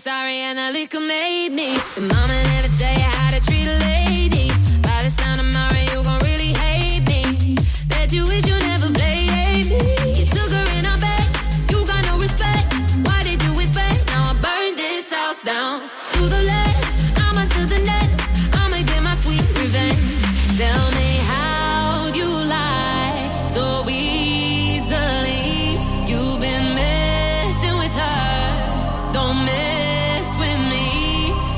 sorry, and that liquor made me. The mama never tell you how to treat a lady. By this time tomorrow, you gon' really hate me. Bet you wish you never played me. You took her in her bed, you got no respect. Why did you expect? Now I burn this house down. To the left, I'ma to the next. I'ma get my sweet revenge. Tell me how you lie so easily. You've been messing with her. Don't mess with me.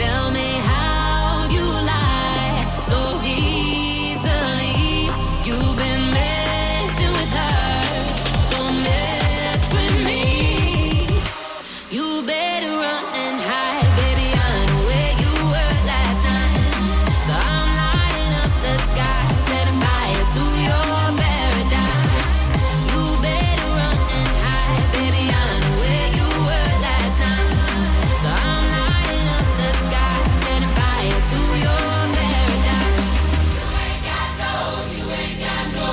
Tell me how you lie so easily. You've been messing with her. Don't mess with me. You better run and hide, baby. I know where you were last night. So I'm lighting up the sky, setting fire to your paradise. You better run and hide, baby. I know where you were last night. So I'm lighting up the sky, setting fire to your paradise. You got no alibi. No, no.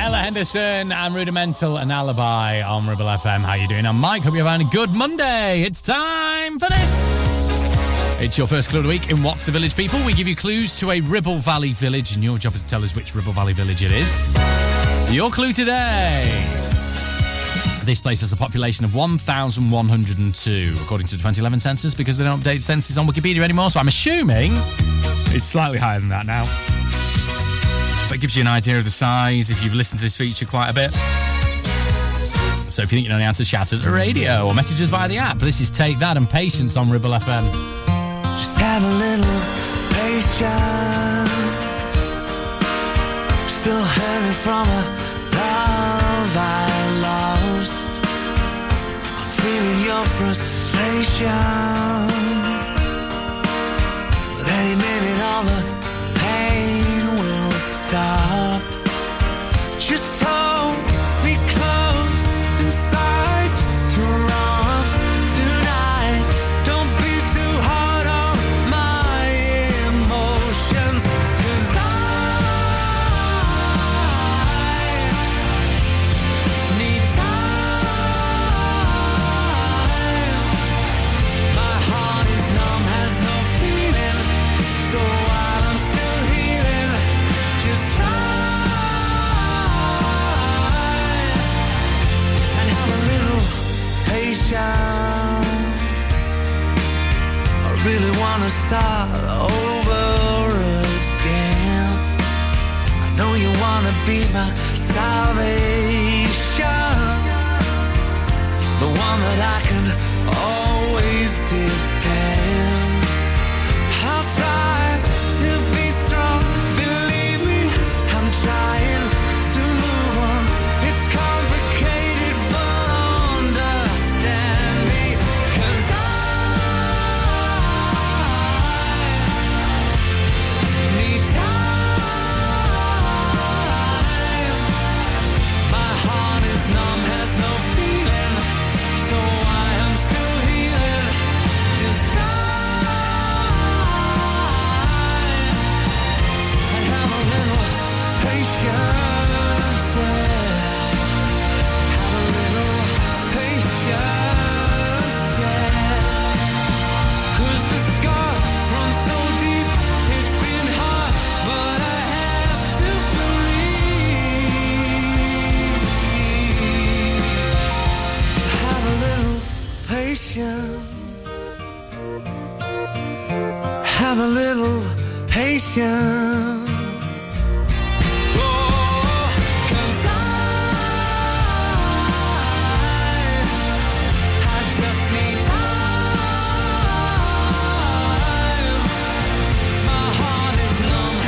Ella Henderson and Rudimental and Alibi on Ribble FM. How you doing? I'm Mike. Hope you're having a good Monday. It's time for this. It's your first clue of the week in What's the Village, people. We give you clues to a Ribble Valley village, and your job is to tell us which Ribble Valley village it is. Your clue today. This place has a population of 1,102, according to the 2011 census, because they don't update census on Wikipedia anymore, so I'm assuming it's slightly higher than that now. But it gives you an idea of the size if you've listened to this feature quite a bit. So if you think you know the answer, shout at the radio or message us via the app. This is Take That and Patience on Ribble FM. Just have a little patience. Still hurting from a love I lost. I'm feeling your frustration. But any minute all the pain will stop. Just hold me close inside your arms tonight. Don't be too hard on my emotions. 'Cause I need time. My heart is numb, has no feeling. So while I'm still healing, just try and have a little patience. I really wanna start over again. I know you wanna be my salvation, the one that I can always depend. I'll try to be strong, believe me, I'm trying to move on. It's complicated, but understand me. 'Cause I need time. My heart is numb, has no feeling. So I am still healing. Just try and have a little patience. Yeah. Have a little patience. Yeah. 'Cause the scars run so deep, it's been hard, but I have to believe. Have a little patience. Have a little patience. Oh, 'cause I just need time. My heart is numb,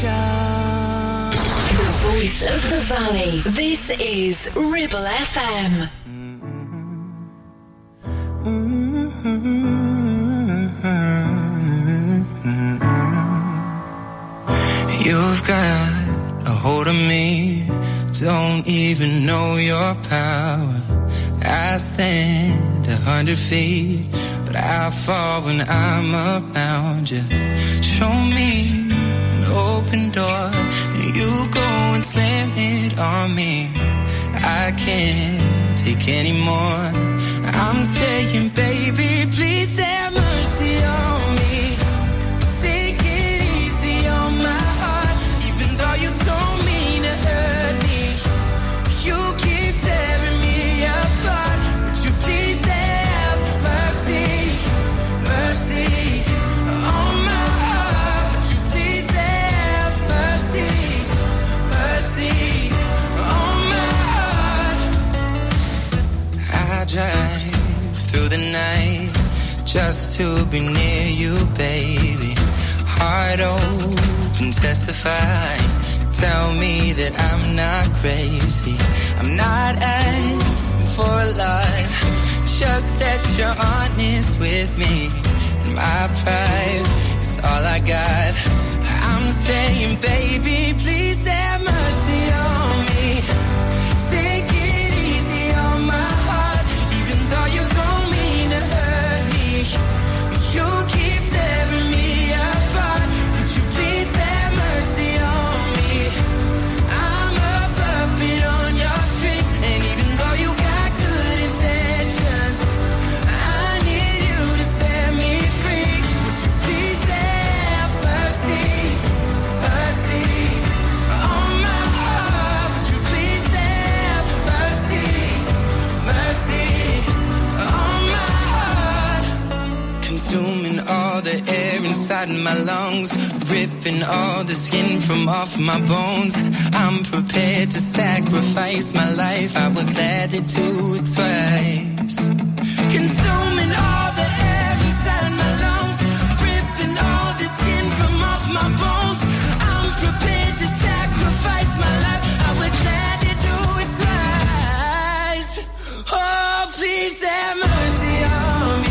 Station. The voice of the valley. This is Ribble FM. You've got a hold of me. Don't even know your power. I stand 100 feet, but I fall when I'm around you. Show me an open door, and you go and slam it on me. I can't take any more. I'm saying, baby, please have mercy on me. Take it easy on my heart, even though you told me to hurt me. You keep tearing me apart. Would you please have mercy, mercy on my heart? Would you please have mercy, mercy on my heart? I drive through the night just to be near you, baby. Heart open, testify. Tell me that I'm not crazy. I'm not asking for a lot, just that you're honest with me. And my pride is all I got. I'm saying, baby, please have mercy on me. Take it easy on my heart, even though you don't mean to hurt me. You keep tearing me apart. Would you please have mercy on me? Consuming all the air inside my lungs, ripping all the skin from off my bones. I'm prepared to sacrifice my life. I would gladly do it twice. Consuming all the air inside my lungs, ripping all the skin from off my bones. I'm prepared to sacrifice my life. I would gladly do it twice. Oh, please have mercy on me.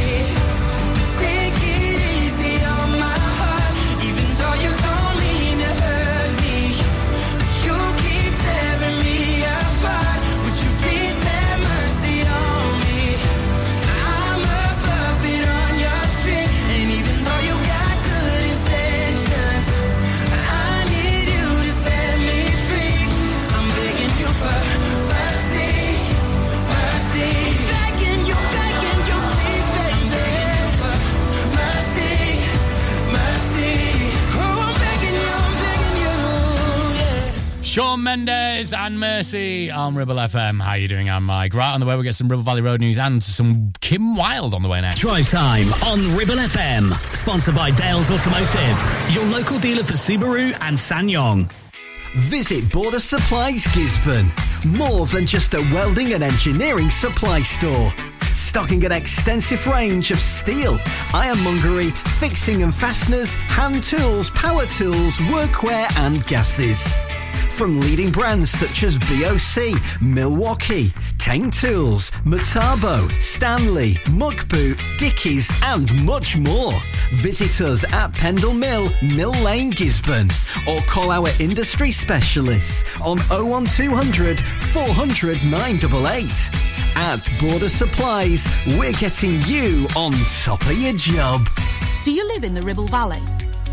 Shawn Mendes and Mercy on Ribble FM. How are you doing? I'm Mike. Right on the way, we'll get some Ribble Valley Road news and some Kim Wilde on the way next. Drive time on Ribble FM. Sponsored by Dales Automotive, your local dealer for Subaru and Sanyong. Visit Border Supplies Gisborne. More than just a welding and engineering supply store. Stocking an extensive range of steel, ironmongery, fixing and fasteners, hand tools, power tools, workwear and gases. From leading brands such as BOC, Milwaukee, Teng Tools, Metabo, Stanley, Muckboot, Dickies and much more. Visit us at Pendle Mill, Mill Lane, Gisborne, or call our industry specialists on 01200 400 988. At Border Supplies, we're getting you on top of your job. Do you live in the Ribble Valley?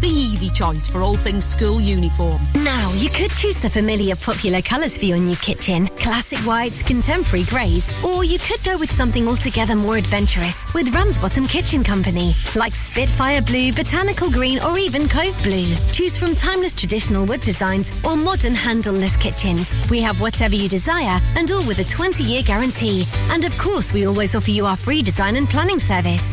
the easy choice for all things school uniform. Now, you could choose the familiar popular colours for your new kitchen, classic whites, contemporary greys, or you could go with something altogether more adventurous with Ramsbottom Kitchen Company, like Spitfire Blue, Botanical Green, or even Cove Blue. Choose from timeless traditional wood designs or modern handleless kitchens. We have whatever you desire, and all with a 20-year guarantee. And of course, we always offer you our free design and planning service.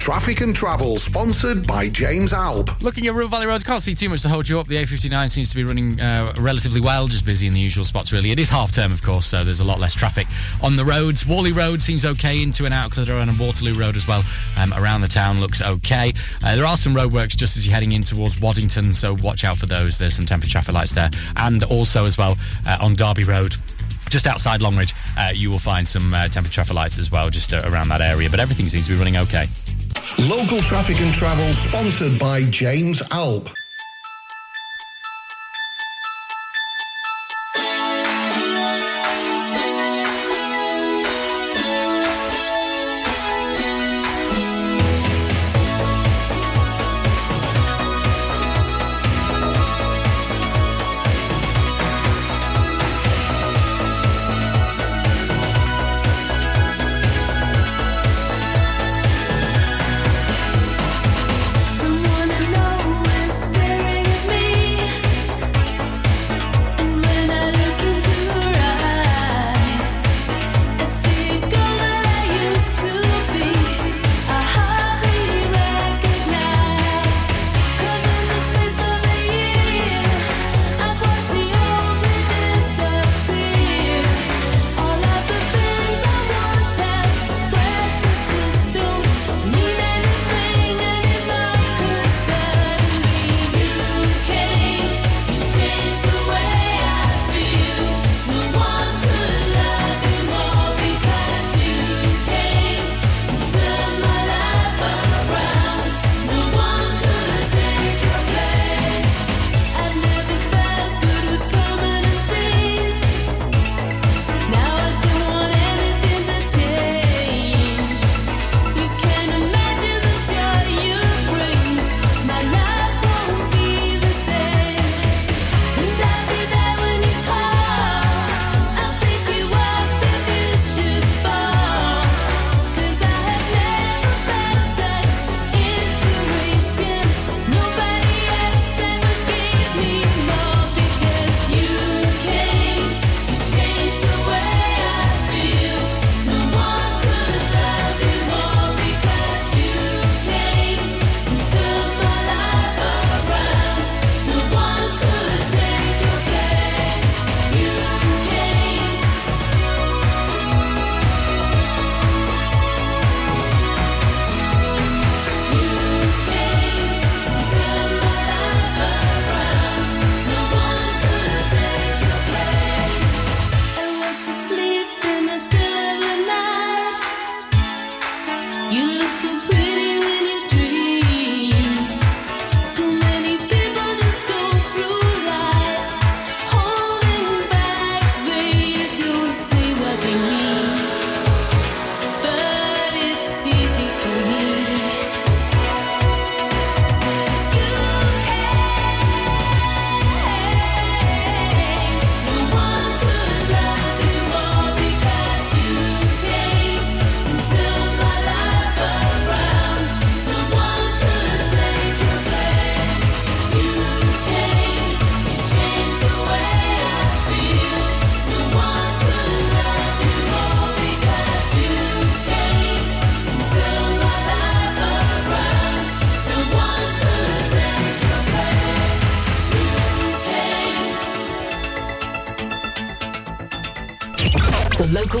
Traffic and Travel, sponsored by James Alb. Looking at River Valley Roads, can't see too much to hold you up. The A59 seems to be running relatively well, just busy in the usual spots, really. It is half-term, of course, so there's a lot less traffic on the roads. Worley Road seems OK into and out, Clitheroe, and Waterloo Road as well. Around the town looks OK. There are some roadworks just as you're heading in towards Waddington, so watch out for those. There's some temporary traffic lights there. And also, as well, on Derby Road, just outside Longridge, you will find some temporary traffic lights as well, just around that area. But everything seems to be running OK. Local Traffic and Travel, sponsored by James Alb. Local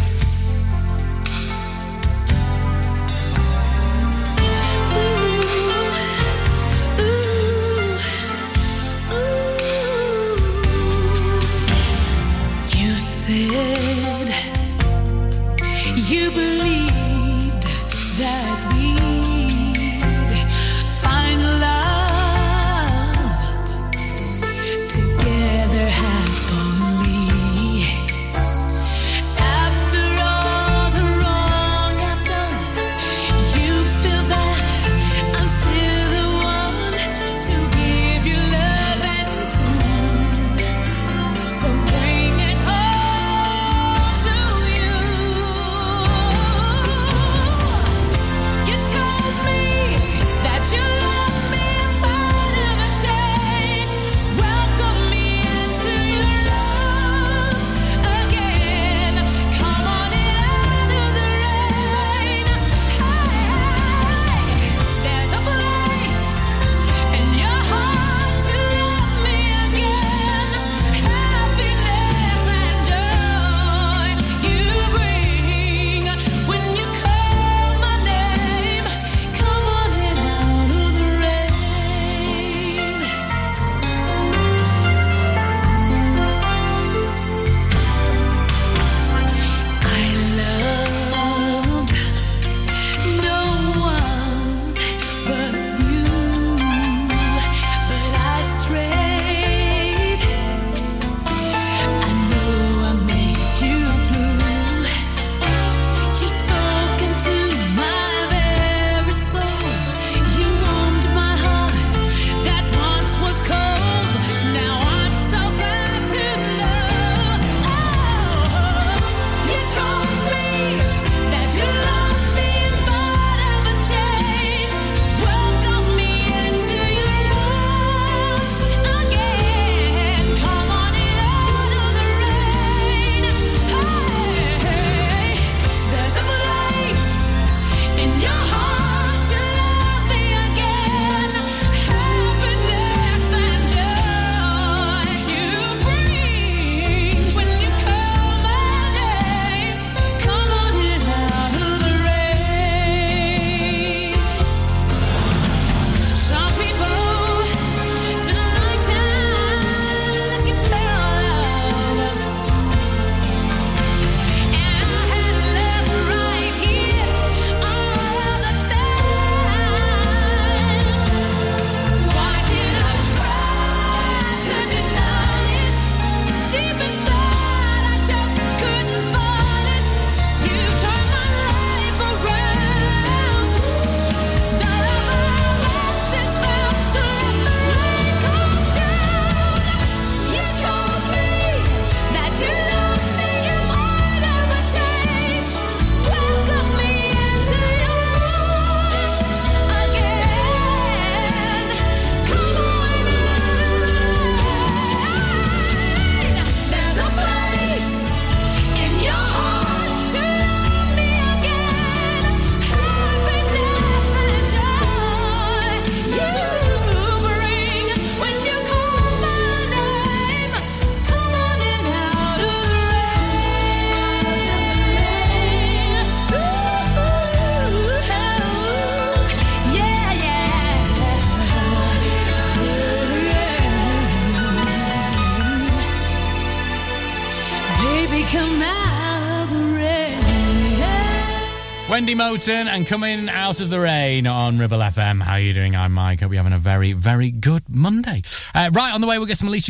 Ooh, ooh. You believed that we'd find love together happily. After all the wrong I've done, you feel that I'm still the one to give you love and tune. So bring it all to you. You told me that you love me if I never change. Welcome me into your love again. Come on in under the rain. Hey, there's a place in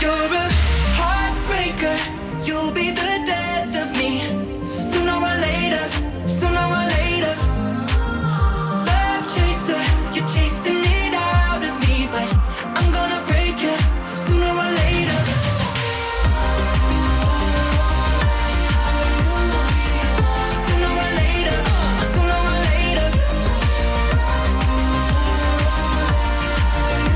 your heart to love me again. Happiness and joy you bring when you call my name. Come on in out of the rain. I loved no one but you, but I strayed. I know I made you blue. You spoke into my very soul. You warmed my heart that once was cold. Now I'm so glad to know. Oh, you told me that you loved me if I'd ever change. Welcome me into your love again. Come on in out of the rain. Hey, there's a place in your heart to love me again. Happiness and joy you bring when you call my name. Come on in out of the rain. Some people spend a lifetime looking for love, and I had love right here all of the time. Why did I try to deny it? Deep inside, I just couldn't find it. You turned my life around. None of our last is found, so let the rain come down. You told me that you love me if I'd ever change. Welcome me into your love again. Come on in out of the rain. There's a place in your heart to love me again. Happiness and joy you bring when you call my name. Come on in out of the rain. Ooh, yeah, Baby, come out of the rain. Wendy Moten and Coming Out of the Rain on Ribble FM. How are you doing? I'm Mike. Hope you're having a very, very good Monday. Right, on the way, we'll get some Alicia Keys and a belter from her. But first, this is Years and Years. Latest one, Sooner or Later. Last night, you slipped into my dream. Blue waves, red earth, and purple sea. You tell me things I never could believe. No, I'll take your words like ecstasy. You're a heartbreaker. You'll be the death of me. Sooner or later, sooner or later. Love chaser, you're chasing it out of me, but I'm gonna break you sooner or later. Sooner or later, sooner or later.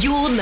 Your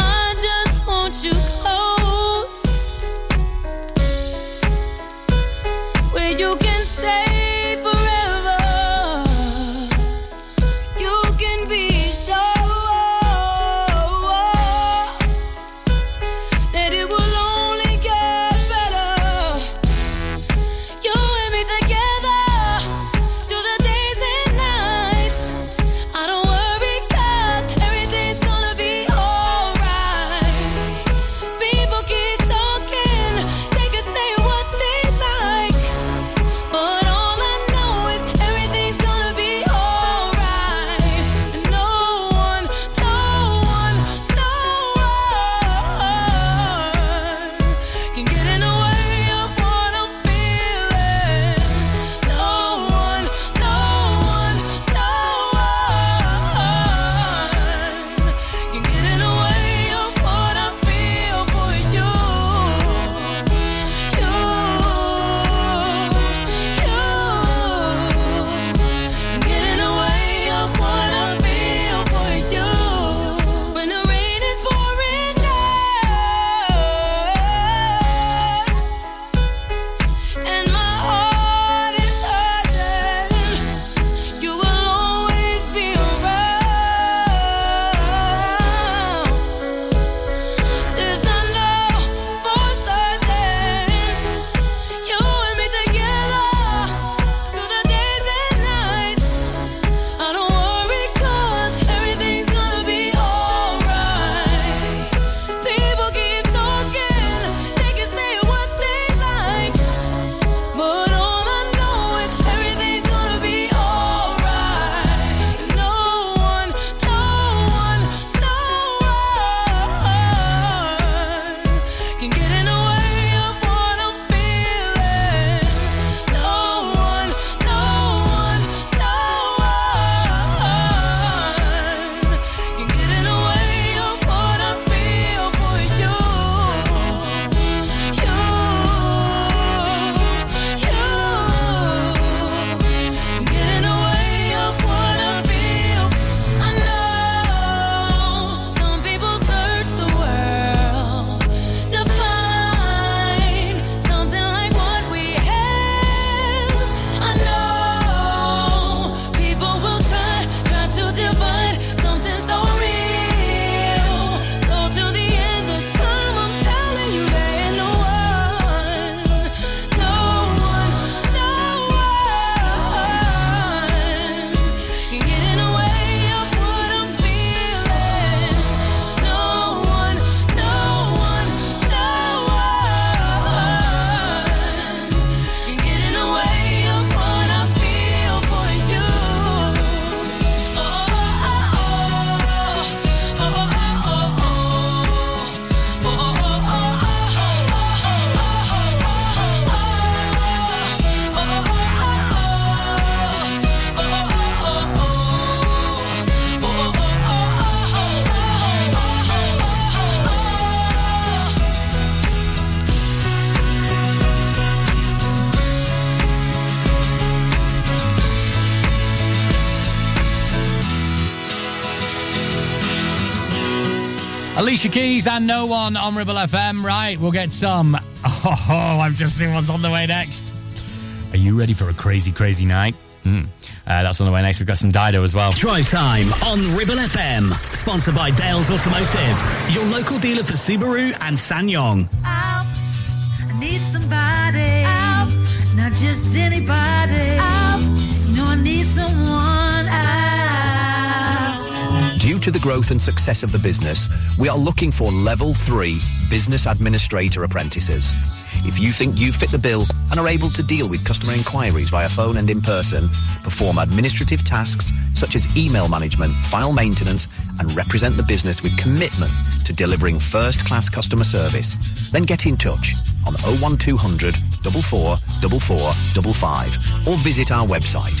I just want you close, where you can stay. Alicia Keys and No One on Ribble FM. Right, we'll get some. Oh, I'm just seeing what's on the way next. Are you ready for a crazy, crazy night? That's on the way next. We've got some Dido as well. Drive Time on Ribble FM. Sponsored by Dales Automotive, your local dealer for Subaru and Sanyong. I need somebody. Not just anybody. You know I need someone. Due to the growth and success of the business, we are looking for Level 3 Business Administrator Apprentices. If you think you fit the bill and are able to deal with customer inquiries via phone and in person, perform administrative tasks such as email management, file maintenance, and represent the business with commitment to delivering first-class customer service, then get in touch on 01200 444455 or visit our website.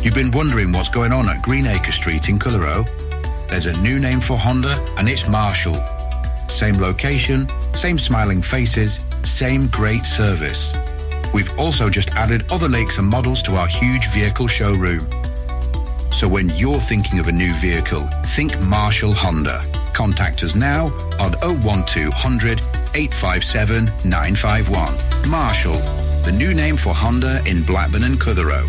you've been wondering what's going on at Greenacre Street in Cullero? There's a new name for Honda, and it's Marshall. Same location, same smiling faces, same great service. We've also just added other makes and models to our huge vehicle showroom. So when you're thinking of a new vehicle, think Marshall Honda. Contact us now on 01200 857 951. Marshall, the new name for Honda in Blackburn and Cullero.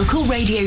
local radio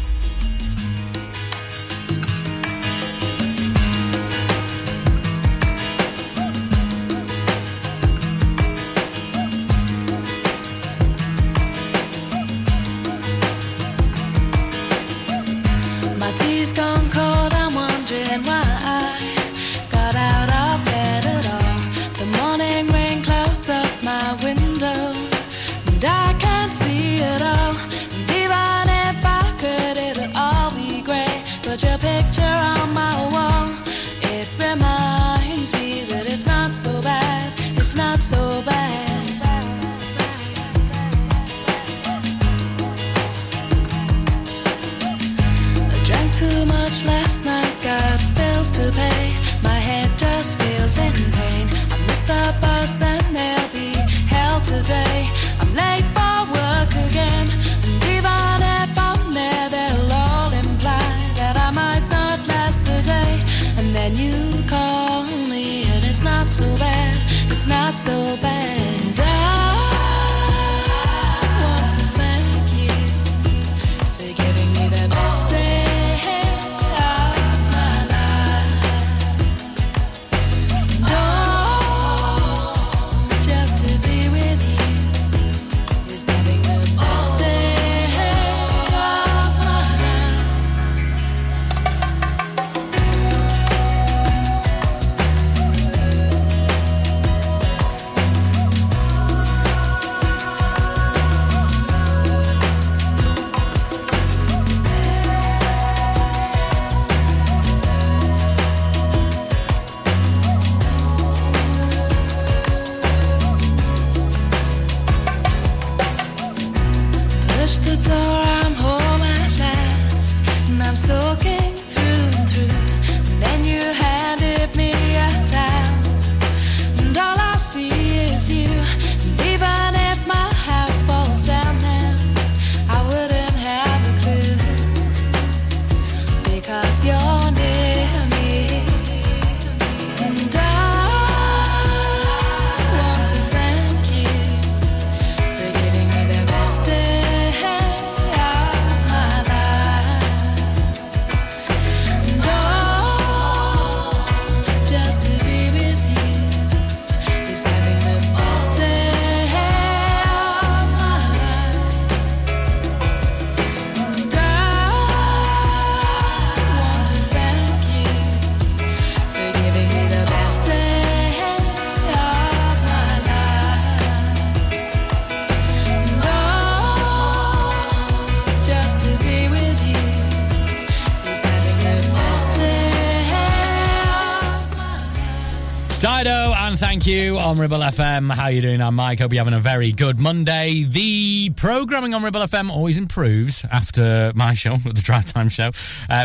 You on Ribble FM. How you doing? I'm Mike. Hope you're having a very good Monday. The programming on Ribble FM always improves after my show, the Drive Time Show.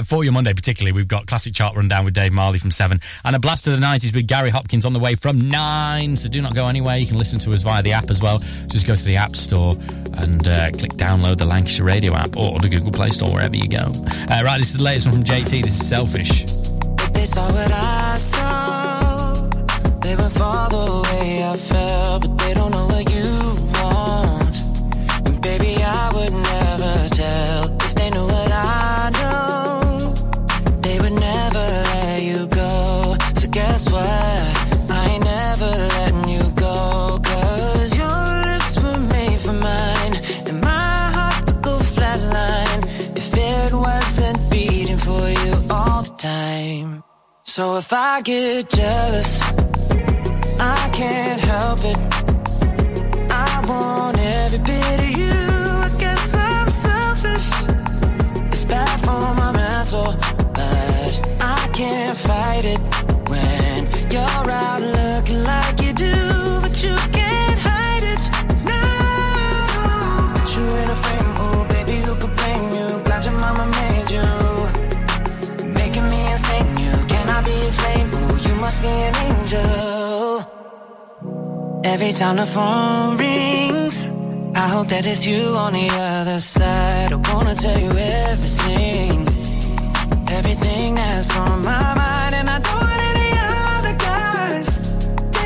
For your Monday particularly, we've got Classic Chart Rundown with Dave Marley from 7 and a Blast of the 90s with Gary Hopkins on the way from 9. So do not go anywhere. You can listen to us via the app as well. Just go to the App Store and click download the Lancashire Radio app or the Google Play Store, wherever you go. Right, this is the latest one from JT. This is Selfish. They saw what I saw. They went far the way I felt, but they don't know what you want. And baby, I would never tell. If they knew what I know, they would never let you go. So guess what? I ain't never letting you go. Cause your lips were made for mine, and my heart would go flatline if it wasn't beating for you all the time. So if I get jealous, I can't help it. I want every bit of you. I guess I'm selfish. It's bad for my mental, but I can't fight it when you're out looking like you do, but you can't hide it. No, put you in a frame, oh baby, who could blame you? Glad your mama made you, making me insane. You cannot be explained. Oh, you must be an angel. Every time the phone rings, I hope that it's you on the other side. I wanna tell you everything, everything that's on my mind. And I don't want any other guys.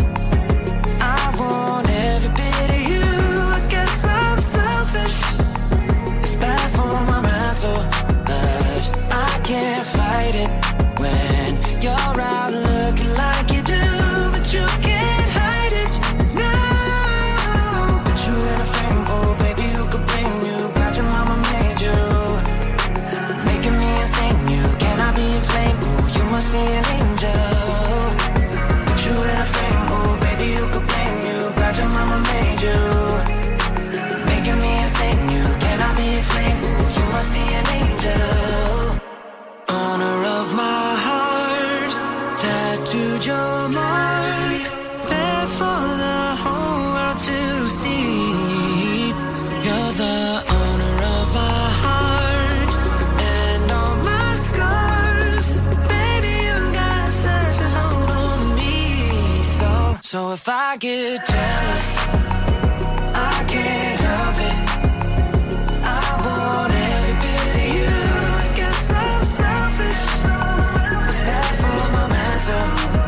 I want every bit of you. I guess I'm selfish. It's bad for my mental, but I can't fight it when you're out looking like you do. But you can't hide it now. Put you in a frame, oh baby, who could bring you back? Your mama made you, making me insane. You cannot be explained. Oh, you must be an angel. So if I get jealous, I can't help it. I want every bit of you. I guess I'm selfish. It's bad for my mental,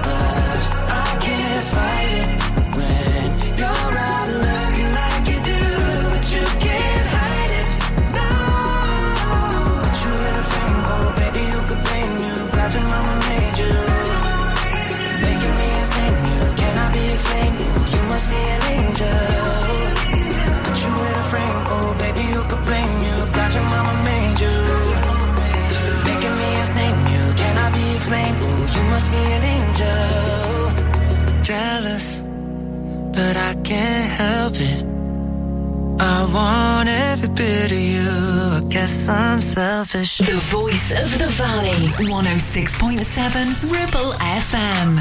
but I can't fight it when you're out looking like you do. But you can't hide it, no. Put you in a frame, oh baby, who could blame you? Glad your mama made you. You must be an angel. Put you in a frame, oh baby, who could blame you? Glad your mama made you. Making me insane, you cannot be explained. Oh, you must be an angel. Jealous, but I can't help it. I want every bit of you. I guess I'm selfish. The Voice of the Valley, 106.7 Ripple FM.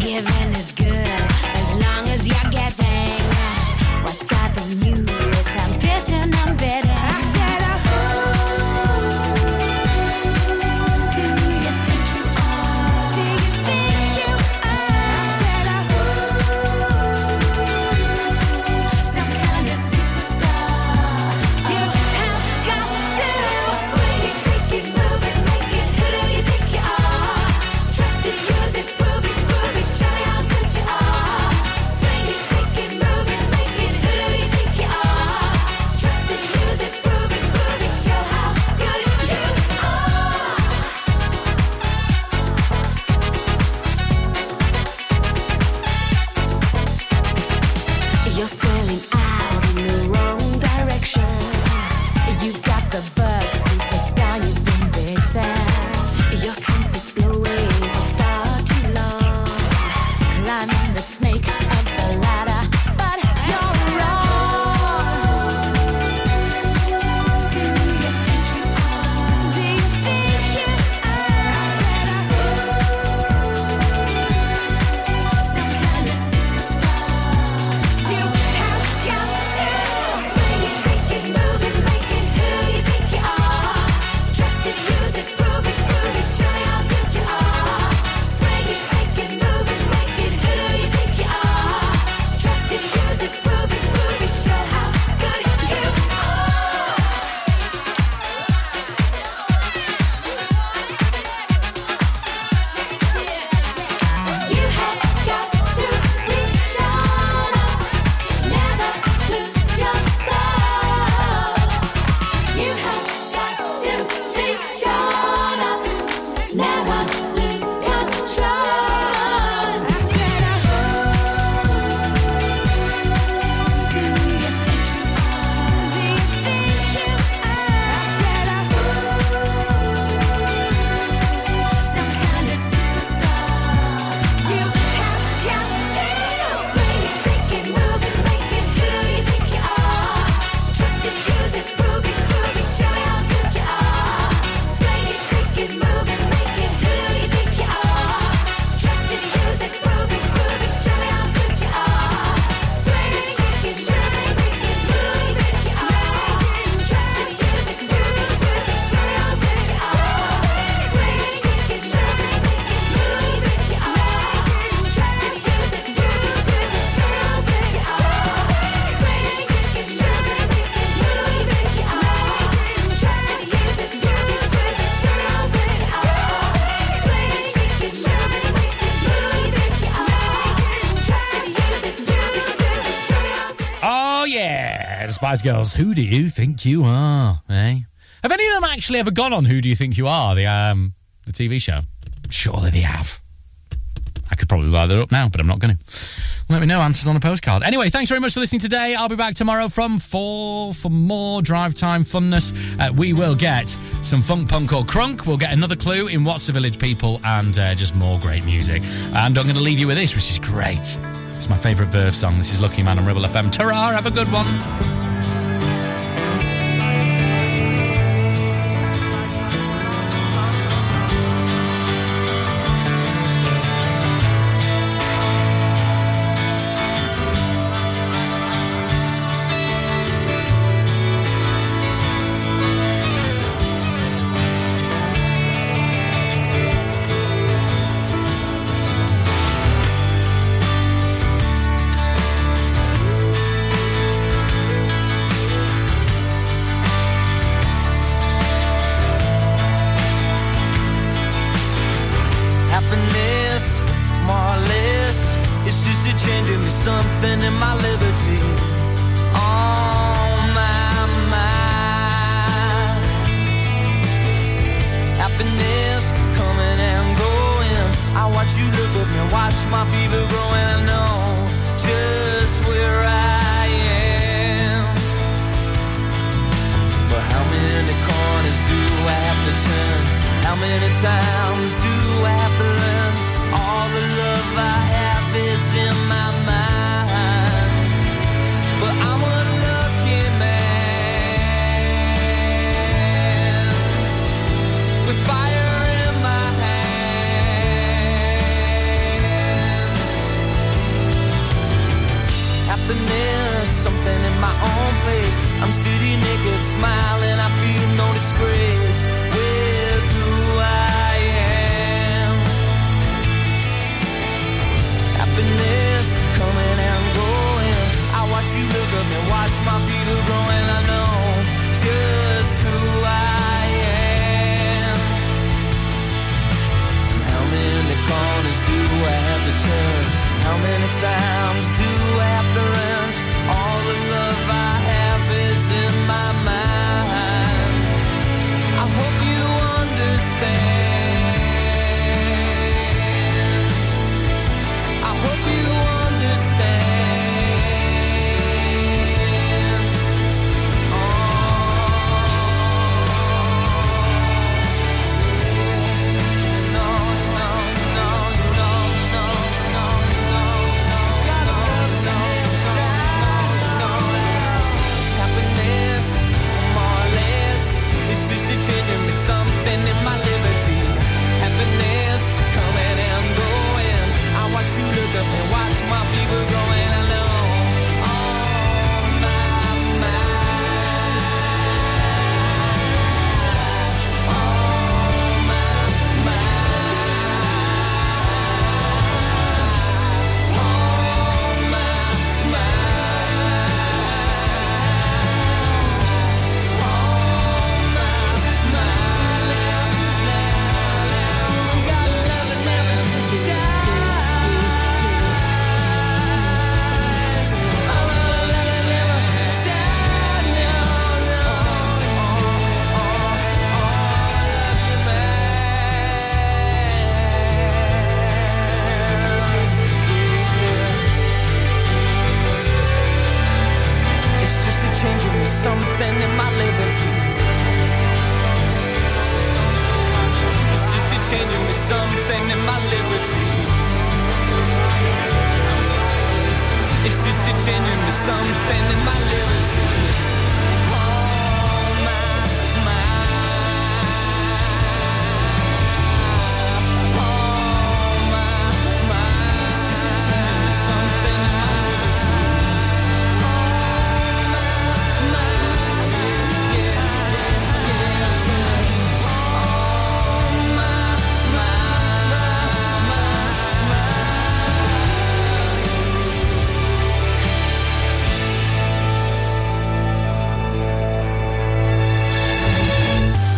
Giving is good as long as you get. Spice Girls, Who Do You Think You Are? Eh? Have any of them actually ever gone on Who Do You Think You Are, the TV show? Surely they have. I could probably light that up now, but I'm not going to. Let me know, answers on a postcard. Anyway, thanks very much for listening today. I'll be back tomorrow from 4 for more drive time funness. We will get some funk, punk or crunk. We'll get another clue in What's the Village People and just more great music. And I'm going to leave you with this, which is great. It's my favourite Verve song. This is Lucky Man on Ribble FM. Ta-ra, have a good one. How many times